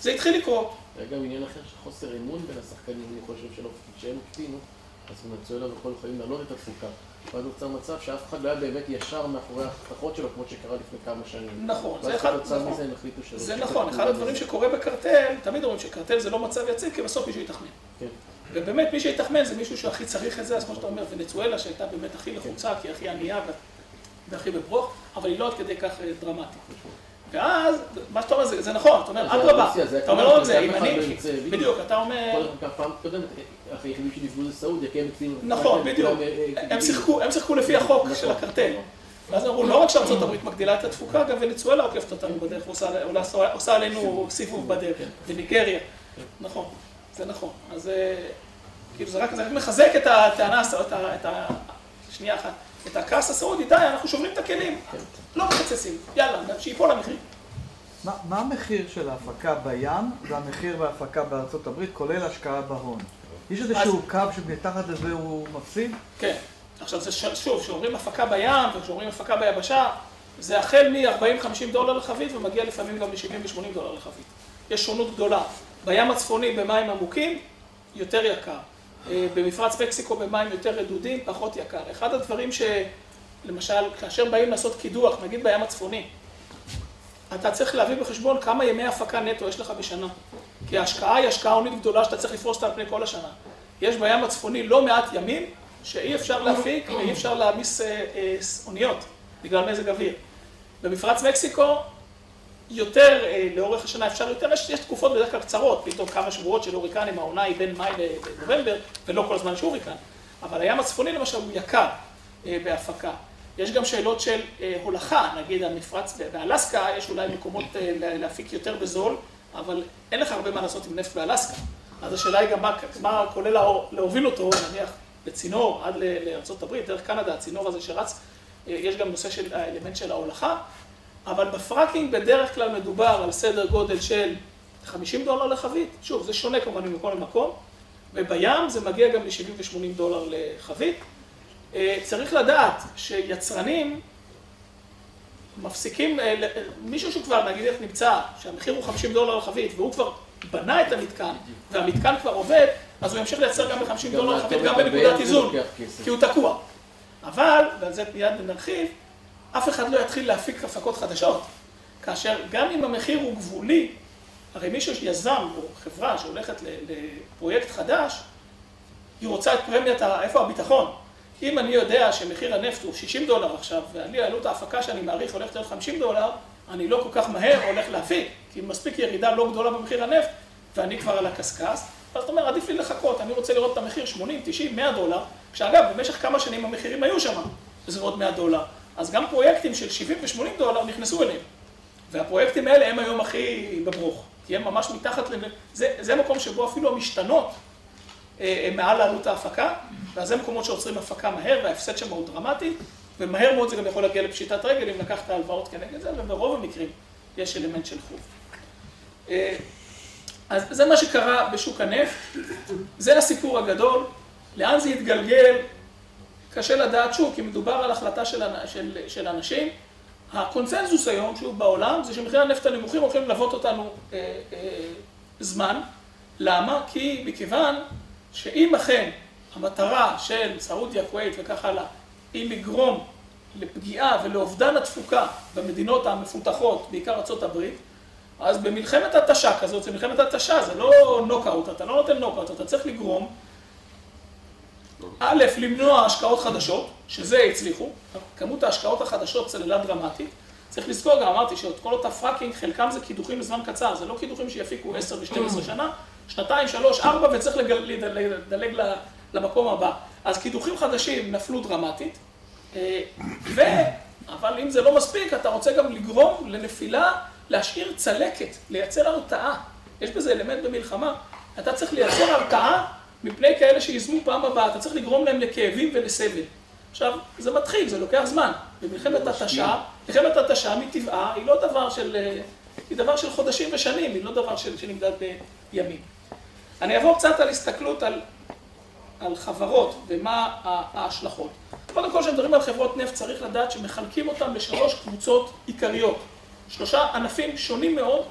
זה התחיל לקרות. היה גם עניין אחר של חוסר אמון בין השחקנים, אני חושב שלא, כשהם הקטינו, אז נצוילה וכל יכולים לעלות את התפוקה. ואז נוצר מצב שאף אחד לא היה באמת ישר מאחורי ההחלטות שלו, כמו שקרה לפני כמה שנים. נכון, זה אחד... זה נכון, אחד הדברים שקורה בקרטל, תמיד אומרים שקרטל זה לא מצב יציב, כי בסוף מישהו יתחמן. ובאמת מי שיתחמן זה מישהו שהכי צריך את זה, אז כמו שאתה אומר, ונצואלה שהייתה באמת הכי לחוצה, כי היא הכי ענייה והכי בברוך, אבל היא לא עד כדי כך דרמטית. ואז, מה שאתה אומר, זה נכון, אתה אומר, אדרבה, אתה אומר עוד זה, אם אני, בדיוק, אתה אומר... פעם קודמת, היחידים שנפגעו זה סעודיה, כי הם הקטינו... נכון, בדיוק, הם שיחקו לפי החוק של הקרטל. ואז אמרו, לא רק שארצות הברית מגדילה את התפוקה, גם ונצואלה עוקפת אותנו בדרך, עושה עלינו סיבוב בדרך, וניגריה. נכון, זה נכון. אז כאילו זה רק מחזק את הטענה, שנייה אחת. את הכעס הסעודי, די, אנחנו שוברים את הכלים, לא מחצצים, יאללה, שיפול המחיר. מה המחיר של ההפקה בים והמחיר וההפקה בארצות הברית, כולל השקעה בהון? יש איזשהו קו שמתחת לזה הוא מפסיד? כן. עכשיו, שוב, כשאומרים הפקה בים וכשאומרים הפקה ביבשה, זה החל מ-ארבעים עד חמישים דולר לחבית ומגיע לפעמים גם ל-שבעים ושמונים דולר לחבית. יש שונות גדולה. בים הצפוני, במים עמוקים, יותר יקר. במפרץ מקסיקו במים יותר רדודים, פחות יקר. אחד הדברים שלמשל, כאשר באים לעשות קידוח, נגיד בים הצפוני, אתה צריך להביא בחשבון כמה ימי הפקה נטו יש לך בשנה. כי ההשקעה היא השקעה הונית גדולה שאתה צריך לפרוס אותה על פני כל השנה. יש בים הצפוני לא מעט ימים שאי אפשר להפיק ואי אפשר להעמיס אוניות, אה, אה, בגלל מזג אוויר. במפרץ מקסיקו, יותר לאורך השנה אפשר יותר, יש, יש תקופות בדרך כלל קצרות, פתאום כמה שבועות של הוריקנים, העונה היא בין מאי לנובמבר, ולא כל הזמן יש הוריקן. אבל הים הצפוני למשל הוא יקר אה, בהפקה. יש גם שאלות של אה, הולכה, נגיד המפרץ באלסקה, יש אולי מקומות אה, להפיק יותר בזול, אבל אין לך הרבה מה לעשות עם נפט באלסקה. אז השאלה היא גם מה, מה כולל להוביל אותו, נניח, בצינור עד לארצות הברית, דרך קנדה, הצינור הזה שרץ, אה, יש גם נושא של האלמנט של ההולכה, אבל בפרקינג בדרך כלל מדובר על סדר גודל של חמישים דולר לחבית, שוב, זה שונה כמובן מכל מקום, ובים זה מגיע גם ל-שבעים ו-שמונים דולר לחבית. צריך לדעת שיצרנים מפסיקים, מישהו שכבר נגיד איך נמצא, שהמחיר הוא חמישים דולר לחבית, והוא כבר בנה את המתקן, והמתקן כבר עובד, אז הוא ימשיך לייצר גם ב-חמישים דולר לחבית, גם בנקודת איזון, כי הוא תקוע. אבל, ועל זה מיד נרחיב, אף אחד לא יתחיל להפיק הפקות חדשות, כאשר גם אם המחיר הוא גבולי, הרי מישהו שיזם או חברה שהולכת לפרויקט חדש, היא רוצה את פרמיית, איפה הביטחון? אם אני יודע שמחיר הנפט הוא שישים דולר עכשיו, ועלי העלות ההפקה שאני מעריך הולכת להיות חמישים דולר, אני לא כל כך מהר הולך להפיק, כי מספיק ירידה לא גדולה במחיר הנפט, ואני כבר על הקסקס, אז אתה אומר, עדיף לי לחכות, אני רוצה לראות את המחיר שמונים, תשעים, מאה דולר, כשאגב, במשך כמה שנים המחירים היו שם בסביבות מאה דולר. אז גם פרויקטים של שבעים ושמונים דולר נכנסו אליהם. והפרויקטים האלה הם היום הכי בברוך. כי הם ממש מתחת, זה, זה מקום שבו אפילו המשתנות הם מעל לעלות ההפקה, ואז זה מקומות שעוצרים הפקה מהר, וההפסד שם הוא דרמטי, ומהר מאוד זה גם יכול להגיע לפשיטת רגל, אם לקחת הלוואות כנגד זה, וברוב המקרים יש אלמנט של חוב. אז זה מה שקרה בשוק הנפט, זה הסיפור הגדול, לאן זה יתגלגל, קשה לדעת שוב, כי מדובר על החלטה של, של, של אנשים. הקונצנזוס היום, שהוא בעולם, זה שמחירי הנפט הנמוכים הולכים ללוות אותנו אה, אה, זמן. למה? כי מכיוון שאם אכן המטרה של סעודיה, כווית וכך הלאה, היא לגרום לפגיעה ולאובדן התפוקה במדינות המפותחות, בעיקר ארצות הברית, אז במלחמת התשה כזאת, זה מלחמת התשה, זה לא נוקאוט, אתה לא נותן נוקאוט, אתה צריך לגרום, א', למנוע השקעות חדשות, שזה הצליחו, כמות ההשקעות החדשות צללה דרמטית. צריך לזכור, גם אמרתי שעוד כל אותה פרקינג, חלקם זה קידוחים לזמן קצר, זה לא קידוחים שיפיקו עשר ושתים עשרה שנה, שנתיים, שלוש, ארבע, וצריך לדלג למקום הבא. אז קידוחים חדשים נפלו דרמטית, ו... אבל אם זה לא מספיק, אתה רוצה גם לגרום לנפילה, להשאיר צלקת, לייצר הרתעה. יש בזה אלמנט במלחמה. אתה צריך לייצר הרתעה מפני כאלה שיזמו פעם הבאה, אתה צריך לגרום להם לכאבים ולסבל. עכשיו, זה מתחיל, זה לוקח זמן. במלחמת התשה, מלחמת התשה מטבעה היא לא דבר של, היא דבר של חודשים ושנים, היא לא דבר של, שנמדד בימים. אני אעבור קצת על הסתכלות על, על חברות ומה ההשלכות. קודם כל, כשמדברים על חברות נפט, צריך לדעת שמחלקים אותם לשלוש קבוצות עיקריות. שלושה ענפים שונים מאוד,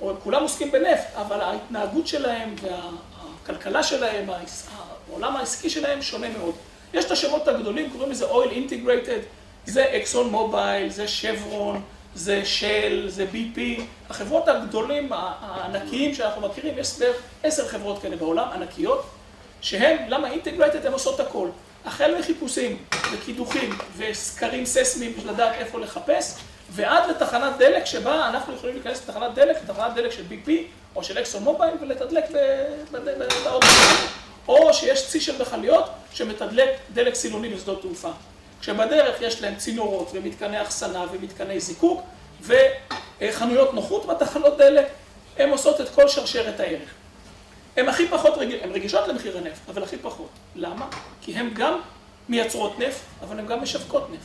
או הם כולם עוסקים בנפט, אבל ההתנהגות שלהם והכלכלה שלהם, העולם העסקי שלהם שונה מאוד. יש את השמות הגדולים, קוראים לזה Oil Integrated, זה אקסון מובייל, זה שברון, זה של, זה בי פי. החברות הגדולים, הענקיים שאנחנו מכירים, יש בערך עשר חברות כאלה בעולם, ענקיות, שהן, למה Integrated, הן עושות הכל. החל מחיפושים וקידוחים וסקרים ססמיים בשביל לדעת איפה לחפש, ועד לתחנת דלק שבה אנחנו יכולים להיכנס לתחנת דלק, לתחנת דלק של בי פי או של אקסון מובייל ולתדלק באוטו. או שיש צי של מכליות שמתדלק דלק סילוני בשדות תעופה. כשבדרך יש להם צינורות ומתקני אחסנה ומתקני זיקוק וחנויות נוחות בתחנות דלק, הן עושות את כל שרשרת הערך. הן הכי פחות, הן רגישות למחיר הנפט, אבל הכי פחות. למה? כי הן גם מייצרות נפט, אבל הן גם משווקות נפט.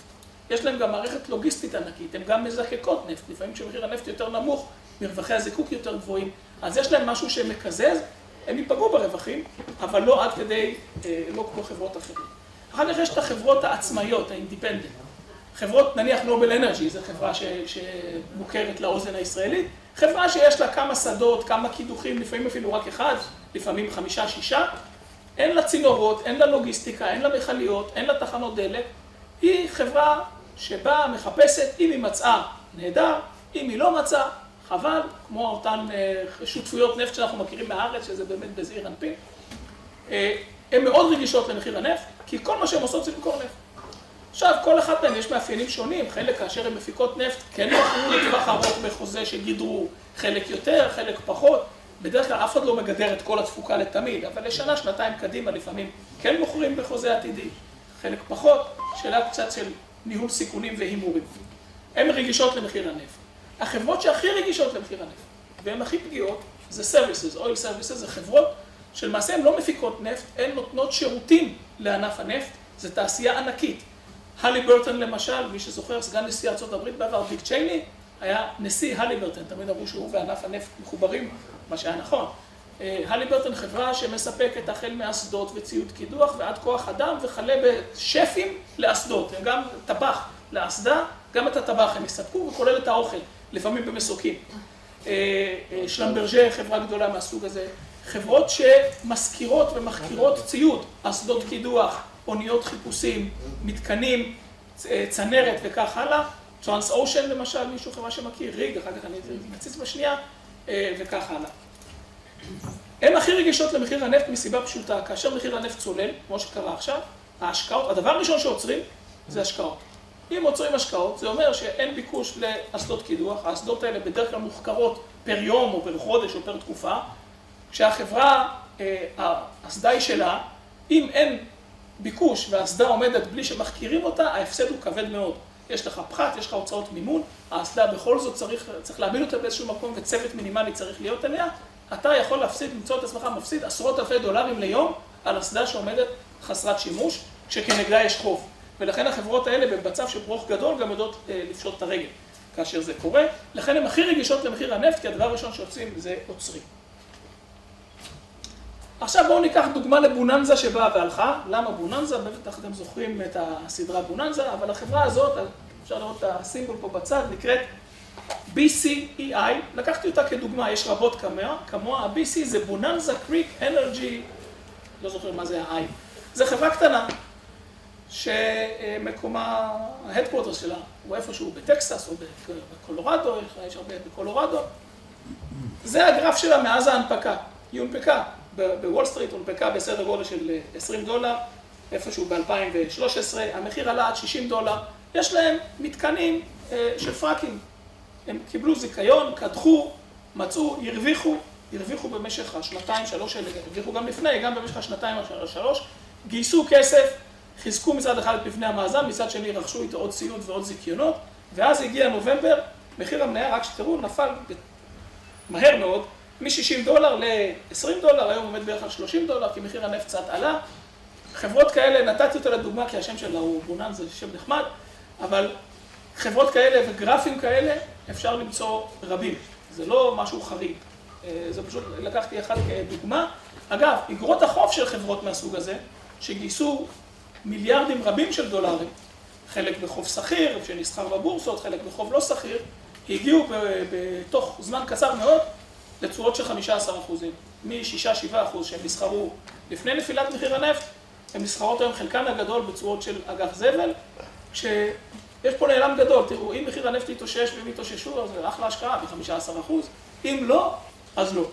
יש להן גם מערכת לוגיסטית ענקית, הן גם מזקקות נפט, לפעמים כשמחיר הנפט יותר נמוך, מרווחי הזיקוק יותר גבוהים, אז יש להן משהו שמקזז, הם ייפגעו ברווחים, אבל לא עד כדי, לא כמו חברות אחרות. אחר כך יש את החברות העצמאיות, האינדיפנדנט. חברות, נניח נובל אנרג'י, זו חברה שמוכרת לאוזן הישראלית, חברה שיש לה כמה שדות, כמה קידוחים, לפעמים אפילו רק אחד, לפעמים חמישה, שישה, אין לה צינורות, אין לה לוגיסטיקה, אין לה מכליות, אין לה תחנות דלק, היא חברה שבה מחפשת, אם היא מצאה, נהדר, אם היא לא מצאה, אבל כמו אותן שותפויות נפט שאנחנו מכירים מהארץ, שזה באמת בזעיר אנפין, הן מאוד רגישות למחיר הנפט, כי כל מה שהן עושות זה למכור נפט. עכשיו, כל אחת מהן יש מאפיינים שונים, חלק כאשר הן מפיקות נפט, כן מכרו לטווח ארוך בחוזה שגידרו חלק יותר, חלק פחות, בדרך כלל אף אחד לא מגדר את כל התפוקה לתמיד, אבל לשנה, שנתיים קדימה לפעמים כן מוכרים בחוזה עתידי, חלק פחות, שאלה קצת של ניהול סיכונים והימורים. הן רגישות למחיר הנפט. החברות שהכי רגישות למחיר הנפט, והן הכי פגיעות, זה Services, Oil Services, זה חברות שלמעשה הן לא מפיקות נפט, הן נותנות שירותים לענף הנפט, זו תעשייה ענקית. הליברטון למשל, מי שזוכר, סגן נשיא ארצות הברית בעבר, דיק צ'ייני, היה נשיא הליברטון, תמיד אמרו שהוא וענף הנפט מחוברים, מה שהיה נכון. הליברטון חברה שמספקת החל מאסדות וציוד קידוח ועד כוח אדם וכלה בשפים לאסדות, גם טבח לאסדה, גם את הטבח הם יספקו וכולל את האוכל. לפעמים במסוקים. שלמברג'ה, חברה גדולה מהסוג הזה. חברות שמזכירות ומחכירות ציוד, אסדות קידוח, אוניות חיפושים, מתקנים, צנרת וכך הלאה. טרנס אושן למשל, מישהו חברה שמכיר, ריג, אחר כך אני נציץ בשנייה, וכך הלאה. הן הכי רגישות למחיר הנפט מסיבה פשוטה. כאשר מחיר הנפט צולל, כמו שקרה עכשיו, ההשקעות, הדבר הראשון שעוצרים זה השקעות. אם עוצרים השקעות, זה אומר שאין ביקוש לאסדות קידוח, האסדות האלה בדרך כלל מוחכרות פר יום או פר חודש או פר תקופה, כשהחברה, האסדה היא שלה, אם אין ביקוש והאסדה עומדת בלי שמחקירים אותה, ההפסד הוא כבד מאוד. יש לך פחת, יש לך הוצאות מימון, האסדה בכל זאת צריך, צריך להעמיד אותה באיזשהו מקום וצוות מינימלי צריך להיות עליה. אתה יכול להפסיד, למצוא את עצמך מפסיד עשרות אלפי דולרים ליום על אסדה שעומדת חסרת שימוש, כשכנגדה יש חוב. ולכן החברות האלה במצב של ברוך גדול גם יודעות לפשוט את הרגל כאשר זה קורה. לכן הן הכי רגישות למחיר הנפט, כי הדבר הראשון שעושים זה עוצרים. עכשיו בואו ניקח דוגמה לבוננזה שבאה והלכה. למה בוננזה? בטח אתם זוכרים את הסדרה בוננזה, אבל החברה הזאת, אפשר לראות את הסימבול פה בצד, נקראת בי סי אי איי. לקחתי אותה כדוגמה, יש רבות כמוה. ה-בי סי זה בוננזה קריק אנרג'י, לא זוכר מה זה ה-I. זה חברה קטנה שמקומה, ההדקוורטר שלה הוא איפשהו בטקסס או בקולורדו, יש הרבה בקולורדו. זה הגרף שלה מאז ההנפקה, היא הונפקה. בוול סטריט הונפקה בסדר גודל של עשרים דולר, איפשהו ב-אלפיים ושלוש עשרה, המחיר עלה עד שישים דולר, יש להם מתקנים של פרקים. הם קיבלו זיכיון, קדחו, מצאו, הרוויחו, הרוויחו במשך השנתיים, שלוש, הרוויחו גם לפני, גם במשך השנתיים, שלוש, גייסו כסף, חיזקו מצד אחד את מבנה המאזן, מצד שני רכשו איתו עוד ציוד ועוד זיכיונות, ואז הגיע נובמבר, מחיר המניה, רק שתראו, נפל מהר מאוד, מ-שישים דולר ל-עשרים דולר, היום עומד בערך על שלושים דולר, כי מחיר הנפט קצת עלה. חברות כאלה, נתתי אותה לדוגמה, כי השם שלה הוא בונן, זה שם נחמד, אבל חברות כאלה וגרפים כאלה אפשר למצוא רבים. זה לא משהו חריג. זה פשוט, לקחתי אחת כדוגמה. אגב, אגרות החוב של חברות מהסוג הזה, שגייסו מיליארדים רבים של דולרים, חלק בחוב שכיר, שנסחר בבורסות, חלק בחוב לא שכיר, הגיעו בתוך זמן קצר מאוד, לתשואות של חמישה עשר אחוזים, מ-שישה עד שבעה אחוז שהם נסחרו לפני נפילת מחיר הנפט, הם נסחרות היום חלקן הגדול בתשואות של אג"ח זבל, שיש פה נעלם גדול, תראו, אם מחיר הנפט יתאושש והם יתאוששו, אז זה אחלה השקעה ב-חמישה עשר אחוז, אם לא, אז לא.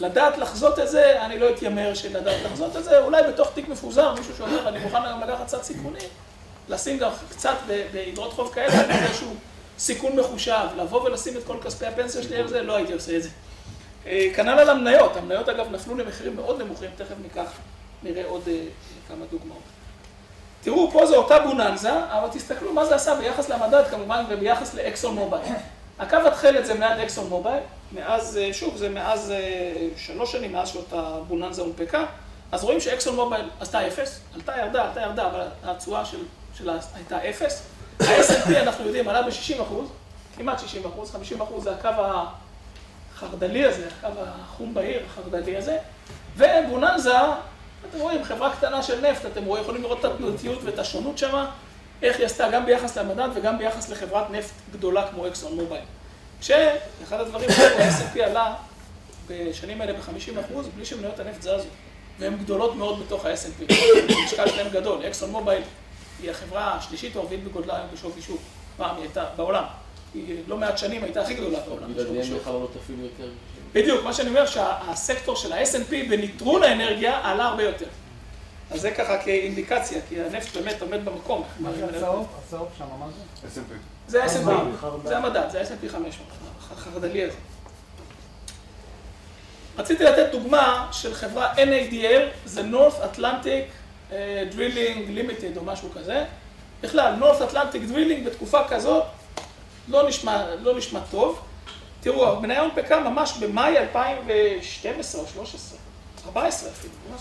לדעת לחזות את זה, אני לא אתיימר שלדעת לחזות את זה, אולי בתוך תיק מפוזר, מישהו שאומר, אני מוכן גם לקחת קצת סיכונים, לשים גם קצת באגרות חוב כאלה, איזשהו סיכון מחושב, לבוא ולשים את כל כספי הפנסיה שלי על זה, לא הייתי עושה את זה. כנ"ל על המניות, המניות אגב נפלו למחירים מאוד נמוכים, תכף ניקח, נראה עוד כמה דוגמאות. תראו, פה זו אותה בוננזה, אבל תסתכלו מה זה עשה ביחס למדד, כמובן, וביחס לאקסון מובייל. הקו התחילת זה מנהד אקסון מובייל, מאז, שוב, זה מאז שלוש שנים, מאז שאותה בוננזה הונפקה, אז רואים שאקסון מובייל עשתה אפס, עלתה ירדה, עלתה ירדה, אבל התשואה שלה הייתה אפס. ה-אס אנד פי, אנחנו יודעים, עלה ב-שישים אחוז, כמעט שישים אחוז, חמישים אחוז זה הקו ה... החרדלי הזה, הקו החום בעיר, החרדלי הזה, ובוננזה, אתם רואים, חברה קטנה של נפט, אתם רואים, יכולים לראות את התנודתיות ואת השונות שמה, איך היא עשתה גם ביחס למדד וגם ביחס לחברת נפט גדולה כמו אקסון מובייל. כשאחד הדברים ה-אס אנד פי עלה בשנים האלה ב-חמישים אחוז, בלי שמניות הנפט זזו, והן גדולות מאוד בתוך ה-אס אנד פי, המשקל שלהן גדול. אקסון מובייל היא החברה השלישית או הרביעית בגודלה היום בשווי שוק, פעם היא הייתה בעולם. היא לא מעט שנים הייתה הכי גדולה בעולם. בלעדיהם מחרות אפילו יותר. בדיוק, מה שאני אומר שהסקטור של ה-אס אנד פי בניטרון האנרגיה עלה הרבה יותר. אז זה ככה כאינדיקציה, כי הנפט באמת עומד במקום. מה זה הצהוב? הצהוב שם, מה זה? אס אנד פי. זה ה-אס אנד פי, זה המדד, זה ה-אס אנד פי חמש מאות, החרדלי הזה. רציתי לתת דוגמה של חברה אן איי די אל, זה North Atlantic Drilling Limited או משהו כזה. בכלל, North Atlantic Drilling בתקופה כזאת, לא נשמע, לא נשמע טוב. תראו, המניה הונפקה ממש במאי אלפיים ושתים עשרה או שלוש עשרה, ארבע עשרה אפילו, ממש.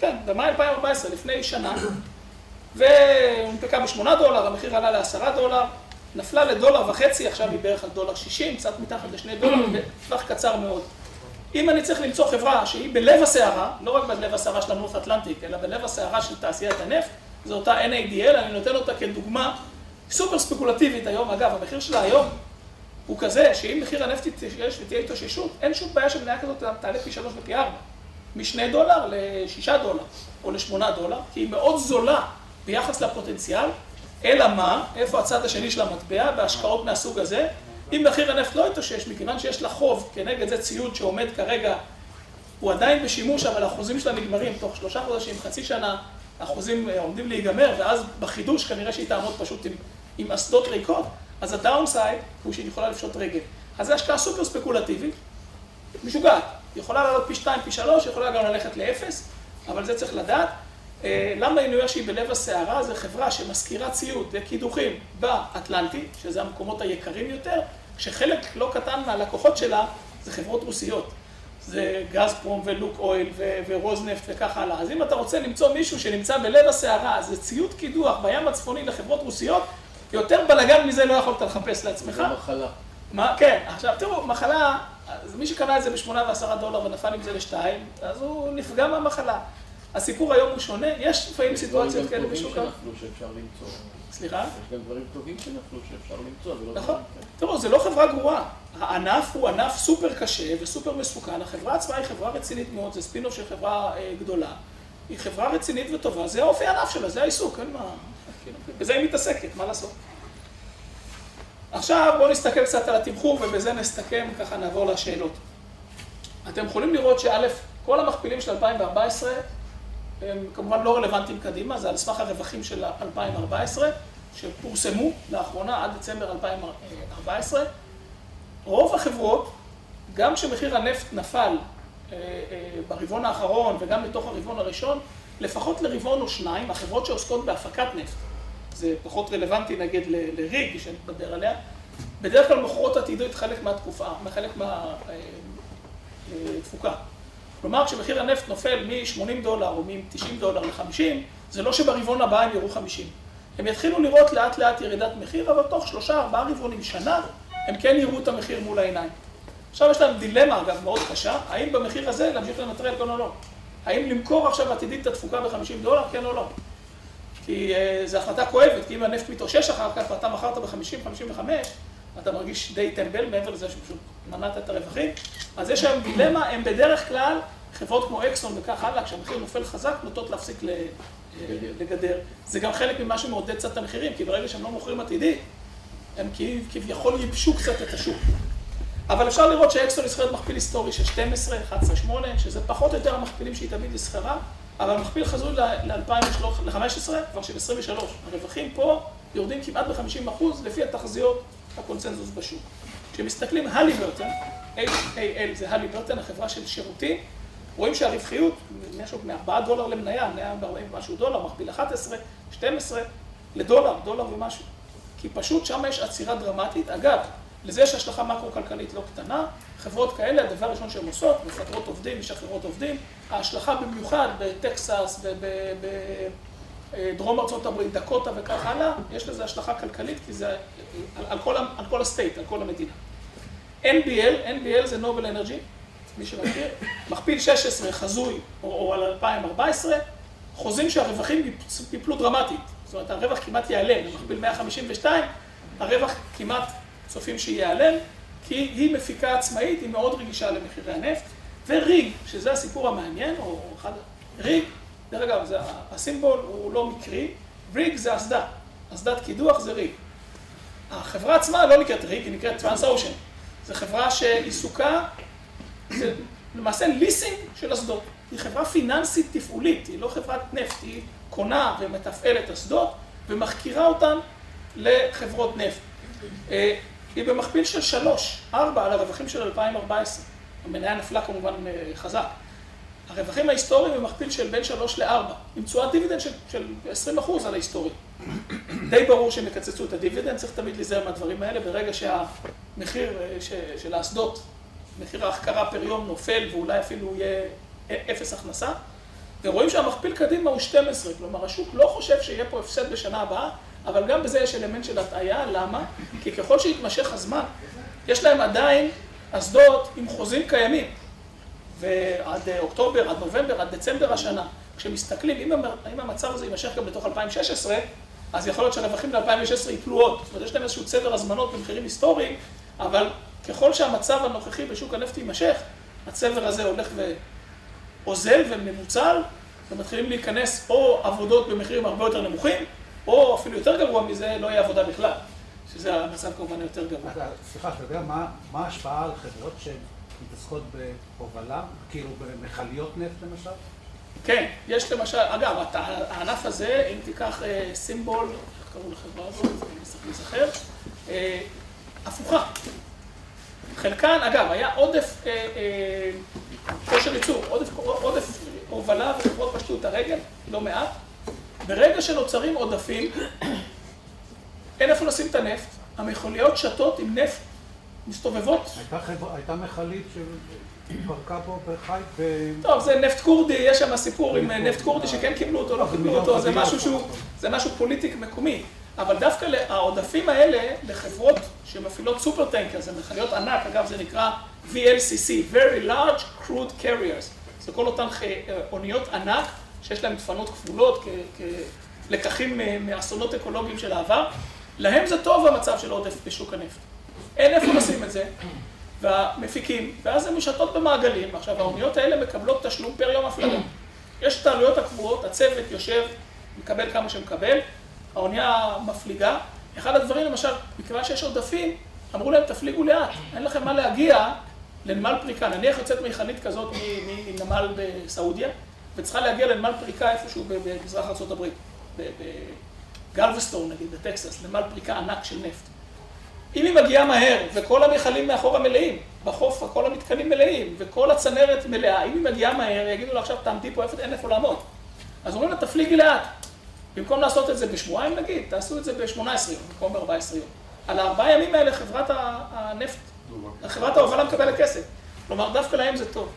כן, במאי אלפיים וארבע עשרה, לפני שנה. והונפקה בשמונה דולר, המחיר עלה לעשרה דולר, נפלה לדולר וחצי, עכשיו היא בערך על דולר שישים, קצת מתחת לשני דולר, בטווח קצר מאוד. אם אני צריך למצוא חברה שהיא בלב הסערה, לא רק בלב הסערה של הנורת' אטלנטיק, אלא בלב הסערה של תעשיית הנפט, זו אותה אן איי די אל, אני נותן אותה כדוגמה, סופר ספקולטיבית היום, אגב, המחיר שלה היום הוא כזה שאם מחיר הנפט תתיישש ותהיה התאוששות, אין שום בעיה שמניה כזאת תעלה פי שלוש ופי ארבע, משני דולר לשישה דולר או לשמונה דולר, כי היא מאוד זולה ביחס לפוטנציאל, אלא מה, איפה הצד השני של המטבע בהשקעות מהסוג הזה, אם מחיר הנפט לא התאושש, מכיוון שיש לה חוב כנגד זה ציוד שעומד כרגע, הוא עדיין בשימוש, אבל החוזים שלה נגמרים תוך שלושה חודשים, חצי שנה, החוזים עומדים להיגמר, ואז בחידוש כנראה שהיא תעמוד פשוט עם, עם אסדות ריקות, אז הדאונסייד הוא שהיא יכולה לפשוט רגל. אז זו השקעה סופר ספקולטיבית, משוגעת. יכולה לעלות פי שתיים, פי שלוש, יכולה גם ללכת לאפס, אבל זה צריך לדעת. למה אינויה שהיא בלב הסערה? זו חברה שמזכירה ציוד וקידוחים באטלנטי, שזה המקומות היקרים יותר, כשחלק לא קטן מהלקוחות שלה זה חברות רוסיות. זה גזפרום ולוק אויל ורוזנפט וכך הלאה. אז אם אתה רוצה למצוא מישהו שנמצא בלב הסערה, זה ציוד קידוח בים הצפוני לחברות רוסיות, יותר בלגן מזה לא יכולת לחפש לעצמך. זה מחלה. מה? כן. עכשיו תראו, מחלה, מי שקנה את זה ב-שמונה ועשרה דולר ונפל עם זה לשתיים, אז הוא נפגע מהמחלה. הסיפור היום הוא שונה, יש לפעמים סיטואציות כאלה בשוק. סליחה? יש גם דברים טובים שנפלו שאפשר למצוא. נכון. תראו, זה לא חברה גרועה. הענף הוא ענף סופר קשה וסופר מסוכן. החברה עצמה היא חברה רצינית מאוד, זה ספינוף של חברה גדולה. היא חברה רצינית וטובה, זה האופי הענף שלה, זה העיסוק, אין מה... בזה היא מתעסקת, מה לעשות? עכשיו בואו נסתכל קצת על התמחור ובזה נסתכם, ככה נעבור לשאלות. אתם יכולים לראות שא' כל המכפילים של אלפיים וארבע עשרה הם כמובן לא רלוונטיים קדימה, זה על סמך הרווחים של אלפיים וארבע עשרה, שפורסמו לאחרונה עד דצמבר אלפיים וארבע עשרה. רוב החברות, גם כשמחיר הנפט נפל ברבעון האחרון וגם לתוך הרבעון הראשון, לפחות לרבעון או שניים, החברות שעוסקות בהפקת נפט, זה פחות רלוונטי נגיד לריג, שאני מדבר עליה, בדרך כלל מוכרות עתידות חלק מהתקופה, מחלק מהתפוקה. כלומר, כשמחיר הנפט נופל מ-שמונים דולר או מ-תשעים דולר ל-חמישים, זה לא שברבעון הבא הם יראו חמישים. הם יתחילו לראות לאט לאט ירידת מחיר, אבל תוך שלושה, ארבעה רבעונים שנה, הם כן יראו את המחיר מול העיניים. עכשיו יש להם דילמה, אגב, מאוד קשה, האם במחיר הזה להמשיך לנטרל כן או לא. האם למכור עכשיו עתידית את התפוקה ב-חמישים דולר, כן או לא. כי uh, זו החלטה כואבת, כי אם הנפט מתאושש אחר כך ואתה מכרת ב-חמישים חמישים וחמש, אתה מרגיש די טמבל מעבר לזה שפשוט מנעת את הרווחים. אז יש היום דילמה, הם בדרך כלל, חברות כמו אקסון וכך הלאה, כשהמחיר נופל חזק, נוטות להפסיק לגדר. זה גם חלק ממה שמעודד קצת את המחירים, כי ברגע שהם לא מוכרים עתידי, הם כביכול ייבשו קצת את השוק. אבל אפשר לראות שאקסון נסחרת מכפיל היסטורי של שתים עשרה, אחת עשרה, שמונה, שזה פחות או יותר המכפילים שהיא תמיד נסחרה, אבל המכפיל חזוי ל-אלפיים וחמש עשרה, כבר של עשרים ושלוש. הרווחים פה יורדים כמעט ב-חמישים אחוז לפי התחזיות הקונצנזוס בשוק. כשמסתכלים הליברטון, H A L זה הליברטון, החברה של שירותים, רואים שהרווחיות, משהו מארבעה דולר למניה, מניה ארבעים ומשהו דולר, מכפיל אחת עשרה, שתים עשרה, לדולר, דולר ומשהו. כי פשוט שם יש עצירה דרמטית. אגב, לזה יש השלכה מקרו-כלכלית לא קטנה. חברות כאלה, הדבר הראשון שהן עושות, מפטרות עובדים, משחררות עובדים. ההשלכה במיוחד בטקסס, בדרום ארצות הברית, דקוטה וכך הלאה, יש לזה השלכה כלכלית, כי זה על כל הסטייט, על כל המדינה. N B L, N B L זה נובל אנרג'י, מי שמכיר, מכפיל שש עשרה, חזוי, או על אלפיים וארבע עשרה, חוזים שהרווחים ייפלו דרמטית. זאת אומרת, הרווח כמעט ייעלם, במכפיל מאה חמישים ושתיים, הרווח כמעט צופים שייעלם, כי היא מפיקה עצמאית, היא מאוד רגישה למחירי הנפט, וריג, שזה הסיפור המעניין, או אחד, ריג, דרך אגב, זה, הסימבול הוא לא מקרי, ריג זה אסדה, אסדת קידוח זה ריג. החברה עצמה לא נקראת ריג, היא נקראת טרנס אושן. זו חברה שעיסוקה, זה למעשה ליסינג של אסדות. היא חברה פיננסית תפעולית, היא לא חברת נפט, היא קונה ומתפעלת אסדות ומחכירה אותן לחברות נפט. היא במכפיל של שלוש, ארבע על הרווחים של אלפיים וארבע עשרה. המניה נפלה כמובן חזק. הרווחים ההיסטוריים במכפיל של בין שלוש לארבע, עם תשואת דיבידנד של עשרים אחוז על ההיסטורי. די ברור שהם יקצצו את הדיבידנד, צריך תמיד להיזהר מהדברים האלה. ברגע שהמחיר של האסדות, מחיר ההחכרה פר יום נופל ואולי אפילו יהיה אפס הכנסה, ורואים שהמכפיל קדימה הוא שתים עשרה, כלומר השוק לא חושב שיהיה פה הפסד בשנה הבאה, אבל גם בזה יש אלמנט של הטעיה, למה? כי ככל שיתמשך הזמן, יש להם עדיין אסדות עם חוזים קיימים, ועד אוקטובר, עד נובמבר, עד דצמבר השנה. כשמסתכלים, אם המצב הזה יימשך גם לתוך אלפיים ושש עשרה, אז יכול להיות שהרווחים ל-אלפיים ושש עשרה ייפלו עוד. זאת אומרת, יש להם איזשהו צבר הזמנות במחירים היסטוריים, אבל ככל שהמצב הנוכחי בשוק הנפט יימשך, הצבר הזה הולך ואוזל וממוצל, ומתחילים להיכנס או עבודות במחירים הרבה יותר נמוכים, או אפילו יותר גרוע מזה, לא יהיה עבודה בכלל. שזה המצב כמובן יותר גרוע. סליחה, אתה יודע מה ההשפעה על חברות שהן מתעסקות בהובלה, כאילו במכליות נפט למשל? כן, יש למשל, אגב, הענף הזה, אם תיקח סימבול, איך קראו לחברה הזאת, אני צריך להיזכר, הפוכה. חלקן, אגב, היה עודף כושר ייצור, עודף הובלה ולפחות פשטו את הרגל, לא מעט. ברגע שנוצרים עודפים, אין איפה לשים את הנפט, המכוליות שטות עם נפט, מסתובבות. הייתה מכלית שפרקה פה בחיפה. טוב, זה נפט כורדי, יש שם סיפור עם נפט כורדי שכן קיבלו אותו, לא קיבלו אותו, זה משהו פוליטיק מקומי. אבל דווקא העודפים האלה לחברות שמפעילות סופר טנקר, זה מכליות ענק, אגב זה נקרא V L C C, Very Large Crude Carriers. זה כל אותן אוניות ענק שיש להן דפנות כפולות כלקחים מאסונות אקולוגיים של העבר. להם זה טוב המצב של עודף בשוק הנפט. אין איפה לשים את זה, והמפיקים, ואז הן משתות במעגלים. עכשיו, האוניות האלה מקבלות תשלום פר יום הפלגה. יש את העלויות הקבועות, הצוות יושב, מקבל כמה שמקבל, האונייה מפליגה. אחד הדברים, למשל, מכיוון שיש עודפים, אמרו להם, תפליגו לאט, אין לכם מה להגיע לנמל פריקה. נניח יוצאת מיכלית כזאת מנמל בסעודיה, וצריכה להגיע לנמל פריקה איפשהו במזרח ארצות הברית, בגלווסטון, נגיד, בטקסס, נמל פריקה ענק של נפט. אם היא מגיעה מהר, וכל המכלים מאחורה מלאים, בחוף כל המתקנים מלאים, וכל הצנרת מלאה, אם היא מגיעה מהר, יגידו לה עכשיו תעמדי פה איפה, אין איפה לעמוד. אז אומרים לה, תפליגי לאט. במקום לעשות את זה בשבועיים, נגיד, תעשו את זה ב-שמונה עשרה יום, במקום ב-ארבע עשרה יום. על הארבעה ימים האלה חברת הנפט, חברת ההובלה מקבלת כסף. כלומר, דווקא להם זה טוב.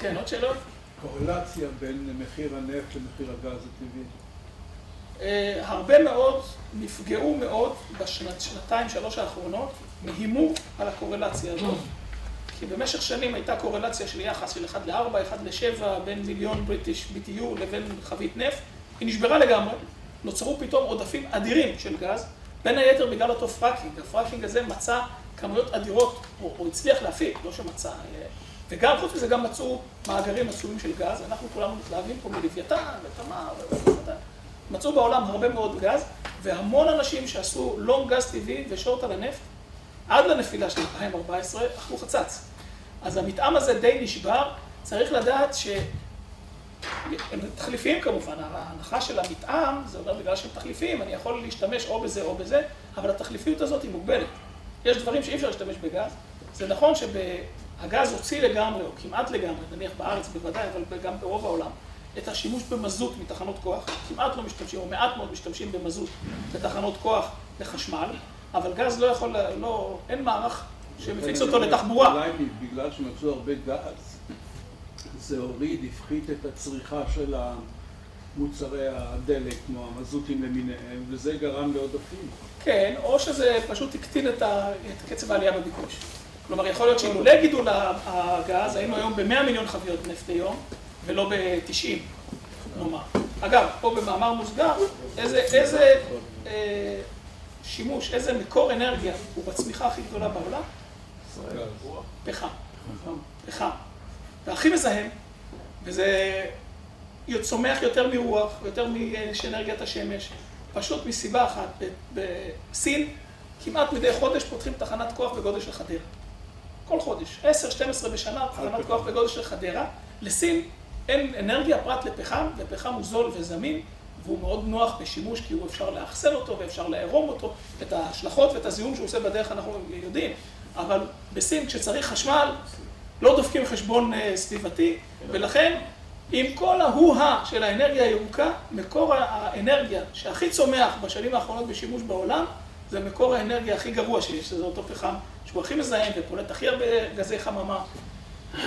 כן, עוד שאלות? קורלציה בין מחיר הנפט למחיר הגז הטבעי. הרבה מאוד נפגעו מאוד בשנתיים, שלוש האחרונות, מהימור על הקורלציה הזאת. כי במשך שנים הייתה קורלציה של יחס של אחד לארבע, אחד לשבע, בין מיליון בריטיש B T U לבין חבית נפט. היא נשברה לגמרי, נוצרו פתאום עודפים אדירים של גז, בין היתר בגלל אותו פרקינג. הפרקינג הזה מצא כמויות אדירות, או, או הצליח להפיק, לא שמצא. וגם, חוץ מזה, גם מצאו מאגרים עצומים של גז. אנחנו כולנו מתלהבים פה מלוויתן ותמר ותמר. מצאו בעולם הרבה מאוד גז, והמון אנשים שעשו לונג גז טבעי ושורט על הנפט, עד לנפילה של אלפיים וארבע עשרה, אכלו חצץ. אז המתאם הזה די נשבר, צריך לדעת ש... הם תחליפיים כמובן, ההנחה של המתאם, זה אומר בגלל שהם תחליפיים, אני יכול להשתמש או בזה או בזה, אבל התחליפיות הזאת היא מוגבלת. יש דברים שאי אפשר להשתמש בגז. זה נכון שהגז הוציא לגמרי, או כמעט לגמרי, נניח בארץ בוודאי, אבל גם ברוב העולם, את השימוש במזוט מתחנות כוח, כמעט לא משתמשים, או מעט מאוד משתמשים במזוט לתחנות כוח לחשמל, אבל גז לא יכול, לא, אין מערך שמפיץ אותו לתחבורה. אולי בגלל שמצאו הרבה גז, זה הוריד, הפחית את הצריכה של מוצרי הדלק, כמו המזוטים למיניהם, וזה גרם לעודפים. כן, או שזה פשוט הקטין את קצב העלייה בביקוש. כלומר, יכול להיות שאילולא גידול הגז, היינו היום ב-מאה מיליון חביות נפט ליום, ולא ב-תשעים, נאמר. אגב, פה במאמר מוסגר, איזה שימוש, איזה מקור אנרגיה הוא בצמיחה הכי גדולה בעולם? פחם. פחם. והכי מזהם, וזה צומח יותר מרוח, יותר מאנרגיית השמש, פשוט מסיבה אחת. בסין, כמעט מדי חודש פותחים תחנת כוח בגודל של חדרה. כל חודש, עשר שתים עשרה בשנה, תחנת כוח בגודל של חדרה. לסין אין אנרגיה פרט לפחם, ופחם הוא זול וזמין, והוא מאוד נוח בשימוש, כי הוא אפשר לאחסן אותו ואפשר להירום אותו, את ההשלכות ואת הזיהום שהוא עושה בדרך אנחנו יודעים. אבל בסין, כשצריך חשמל, לא דופקים חשבון סביבתי, ולכן, עם כל ההוא-הה של האנרגיה הירוקה, מקור האנרגיה שהכי צומח בשנים האחרונות בשימוש בעולם, זה מקור האנרגיה הכי גרוע שיש, זה אותו פחם, שהוא הכי מזהם ופולט הכי הרבה גזי חממה.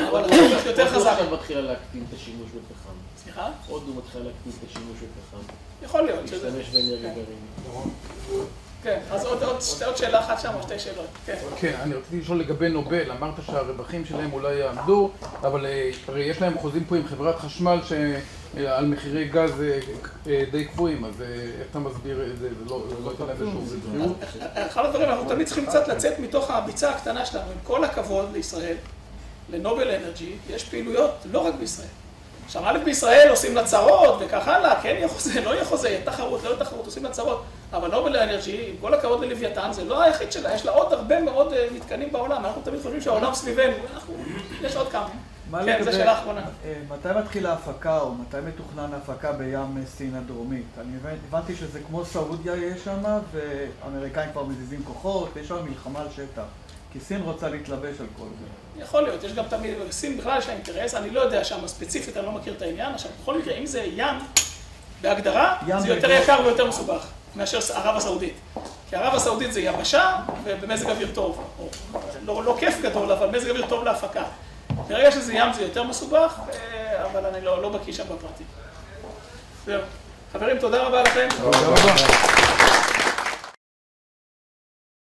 אבל הוא יותר חזק. עוד הוא מתחילה להקטין את השימוש בפחם. סליחה? עוד הוא מתחילה להקטין את השימוש בפחם. יכול להיות. להשתמש באנרגיה גרעינית. כן, אז עוד שאלה אחת שם, או שתי שאלות. כן, אני רציתי לשאול לגבי נובל. אמרת שהרווחים שלהם אולי יעמדו, אבל הרי יש להם חוזים פה עם חברת חשמל על מחירי גז די קבועים, אז איך אתה מסביר את זה? זה לא ייתן להם איזשהו רווחיות? אחד הדברים, אנחנו תמיד צריכים קצת לצאת מתוך הביצה הקטנה שלנו. עם כל הכבוד לישראל, לנובל אנרג'י יש פעילויות לא רק בישראל. עכשיו, א' בישראל עושים לה צרות וכך הלאה, כן יהיה חוזה, לא יהיה חוזה, יהיה תחרות, לא יהיה תחרות, עושים לה צרות. אבל נובל אנרג'י, עם כל הכבוד ללוויתן, זה לא היחיד שלה, יש לה עוד הרבה מאוד מתקנים בעולם. אנחנו תמיד חושבים שהעולם סביבנו, אנחנו, יש עוד כמה. כן, זו שאלה אחרונה. מתי מתחילה ההפקה או מתי מתוכנן ההפקה בים סין הדרומית? אני הבנתי שזה כמו סעודיה יש שם, ואמריקאים כבר מזיזים כוחות, ויש שם מלחמה על שטח. כי סין רוצה להתלבש על כל זה. יכול להיות, יש גם תמיד, סין בכלל יש לה אינטרס, אני לא יודע שם, ספציפית אני לא מכיר את העניין, עכשיו בכל מקרה, אם זה ים, בהגדרה, זה יותר יקר ויותר מסובך מאשר ערב הסעודית. כי ערב הסעודית זה יבשה ובמזג אוויר טוב, לא כיף גדול, אבל מזג אוויר טוב להפקה. ברגע שזה ים זה יותר מסובך, אבל אני לא בקיא שם בפרטים. זהו. חברים, תודה רבה לכם.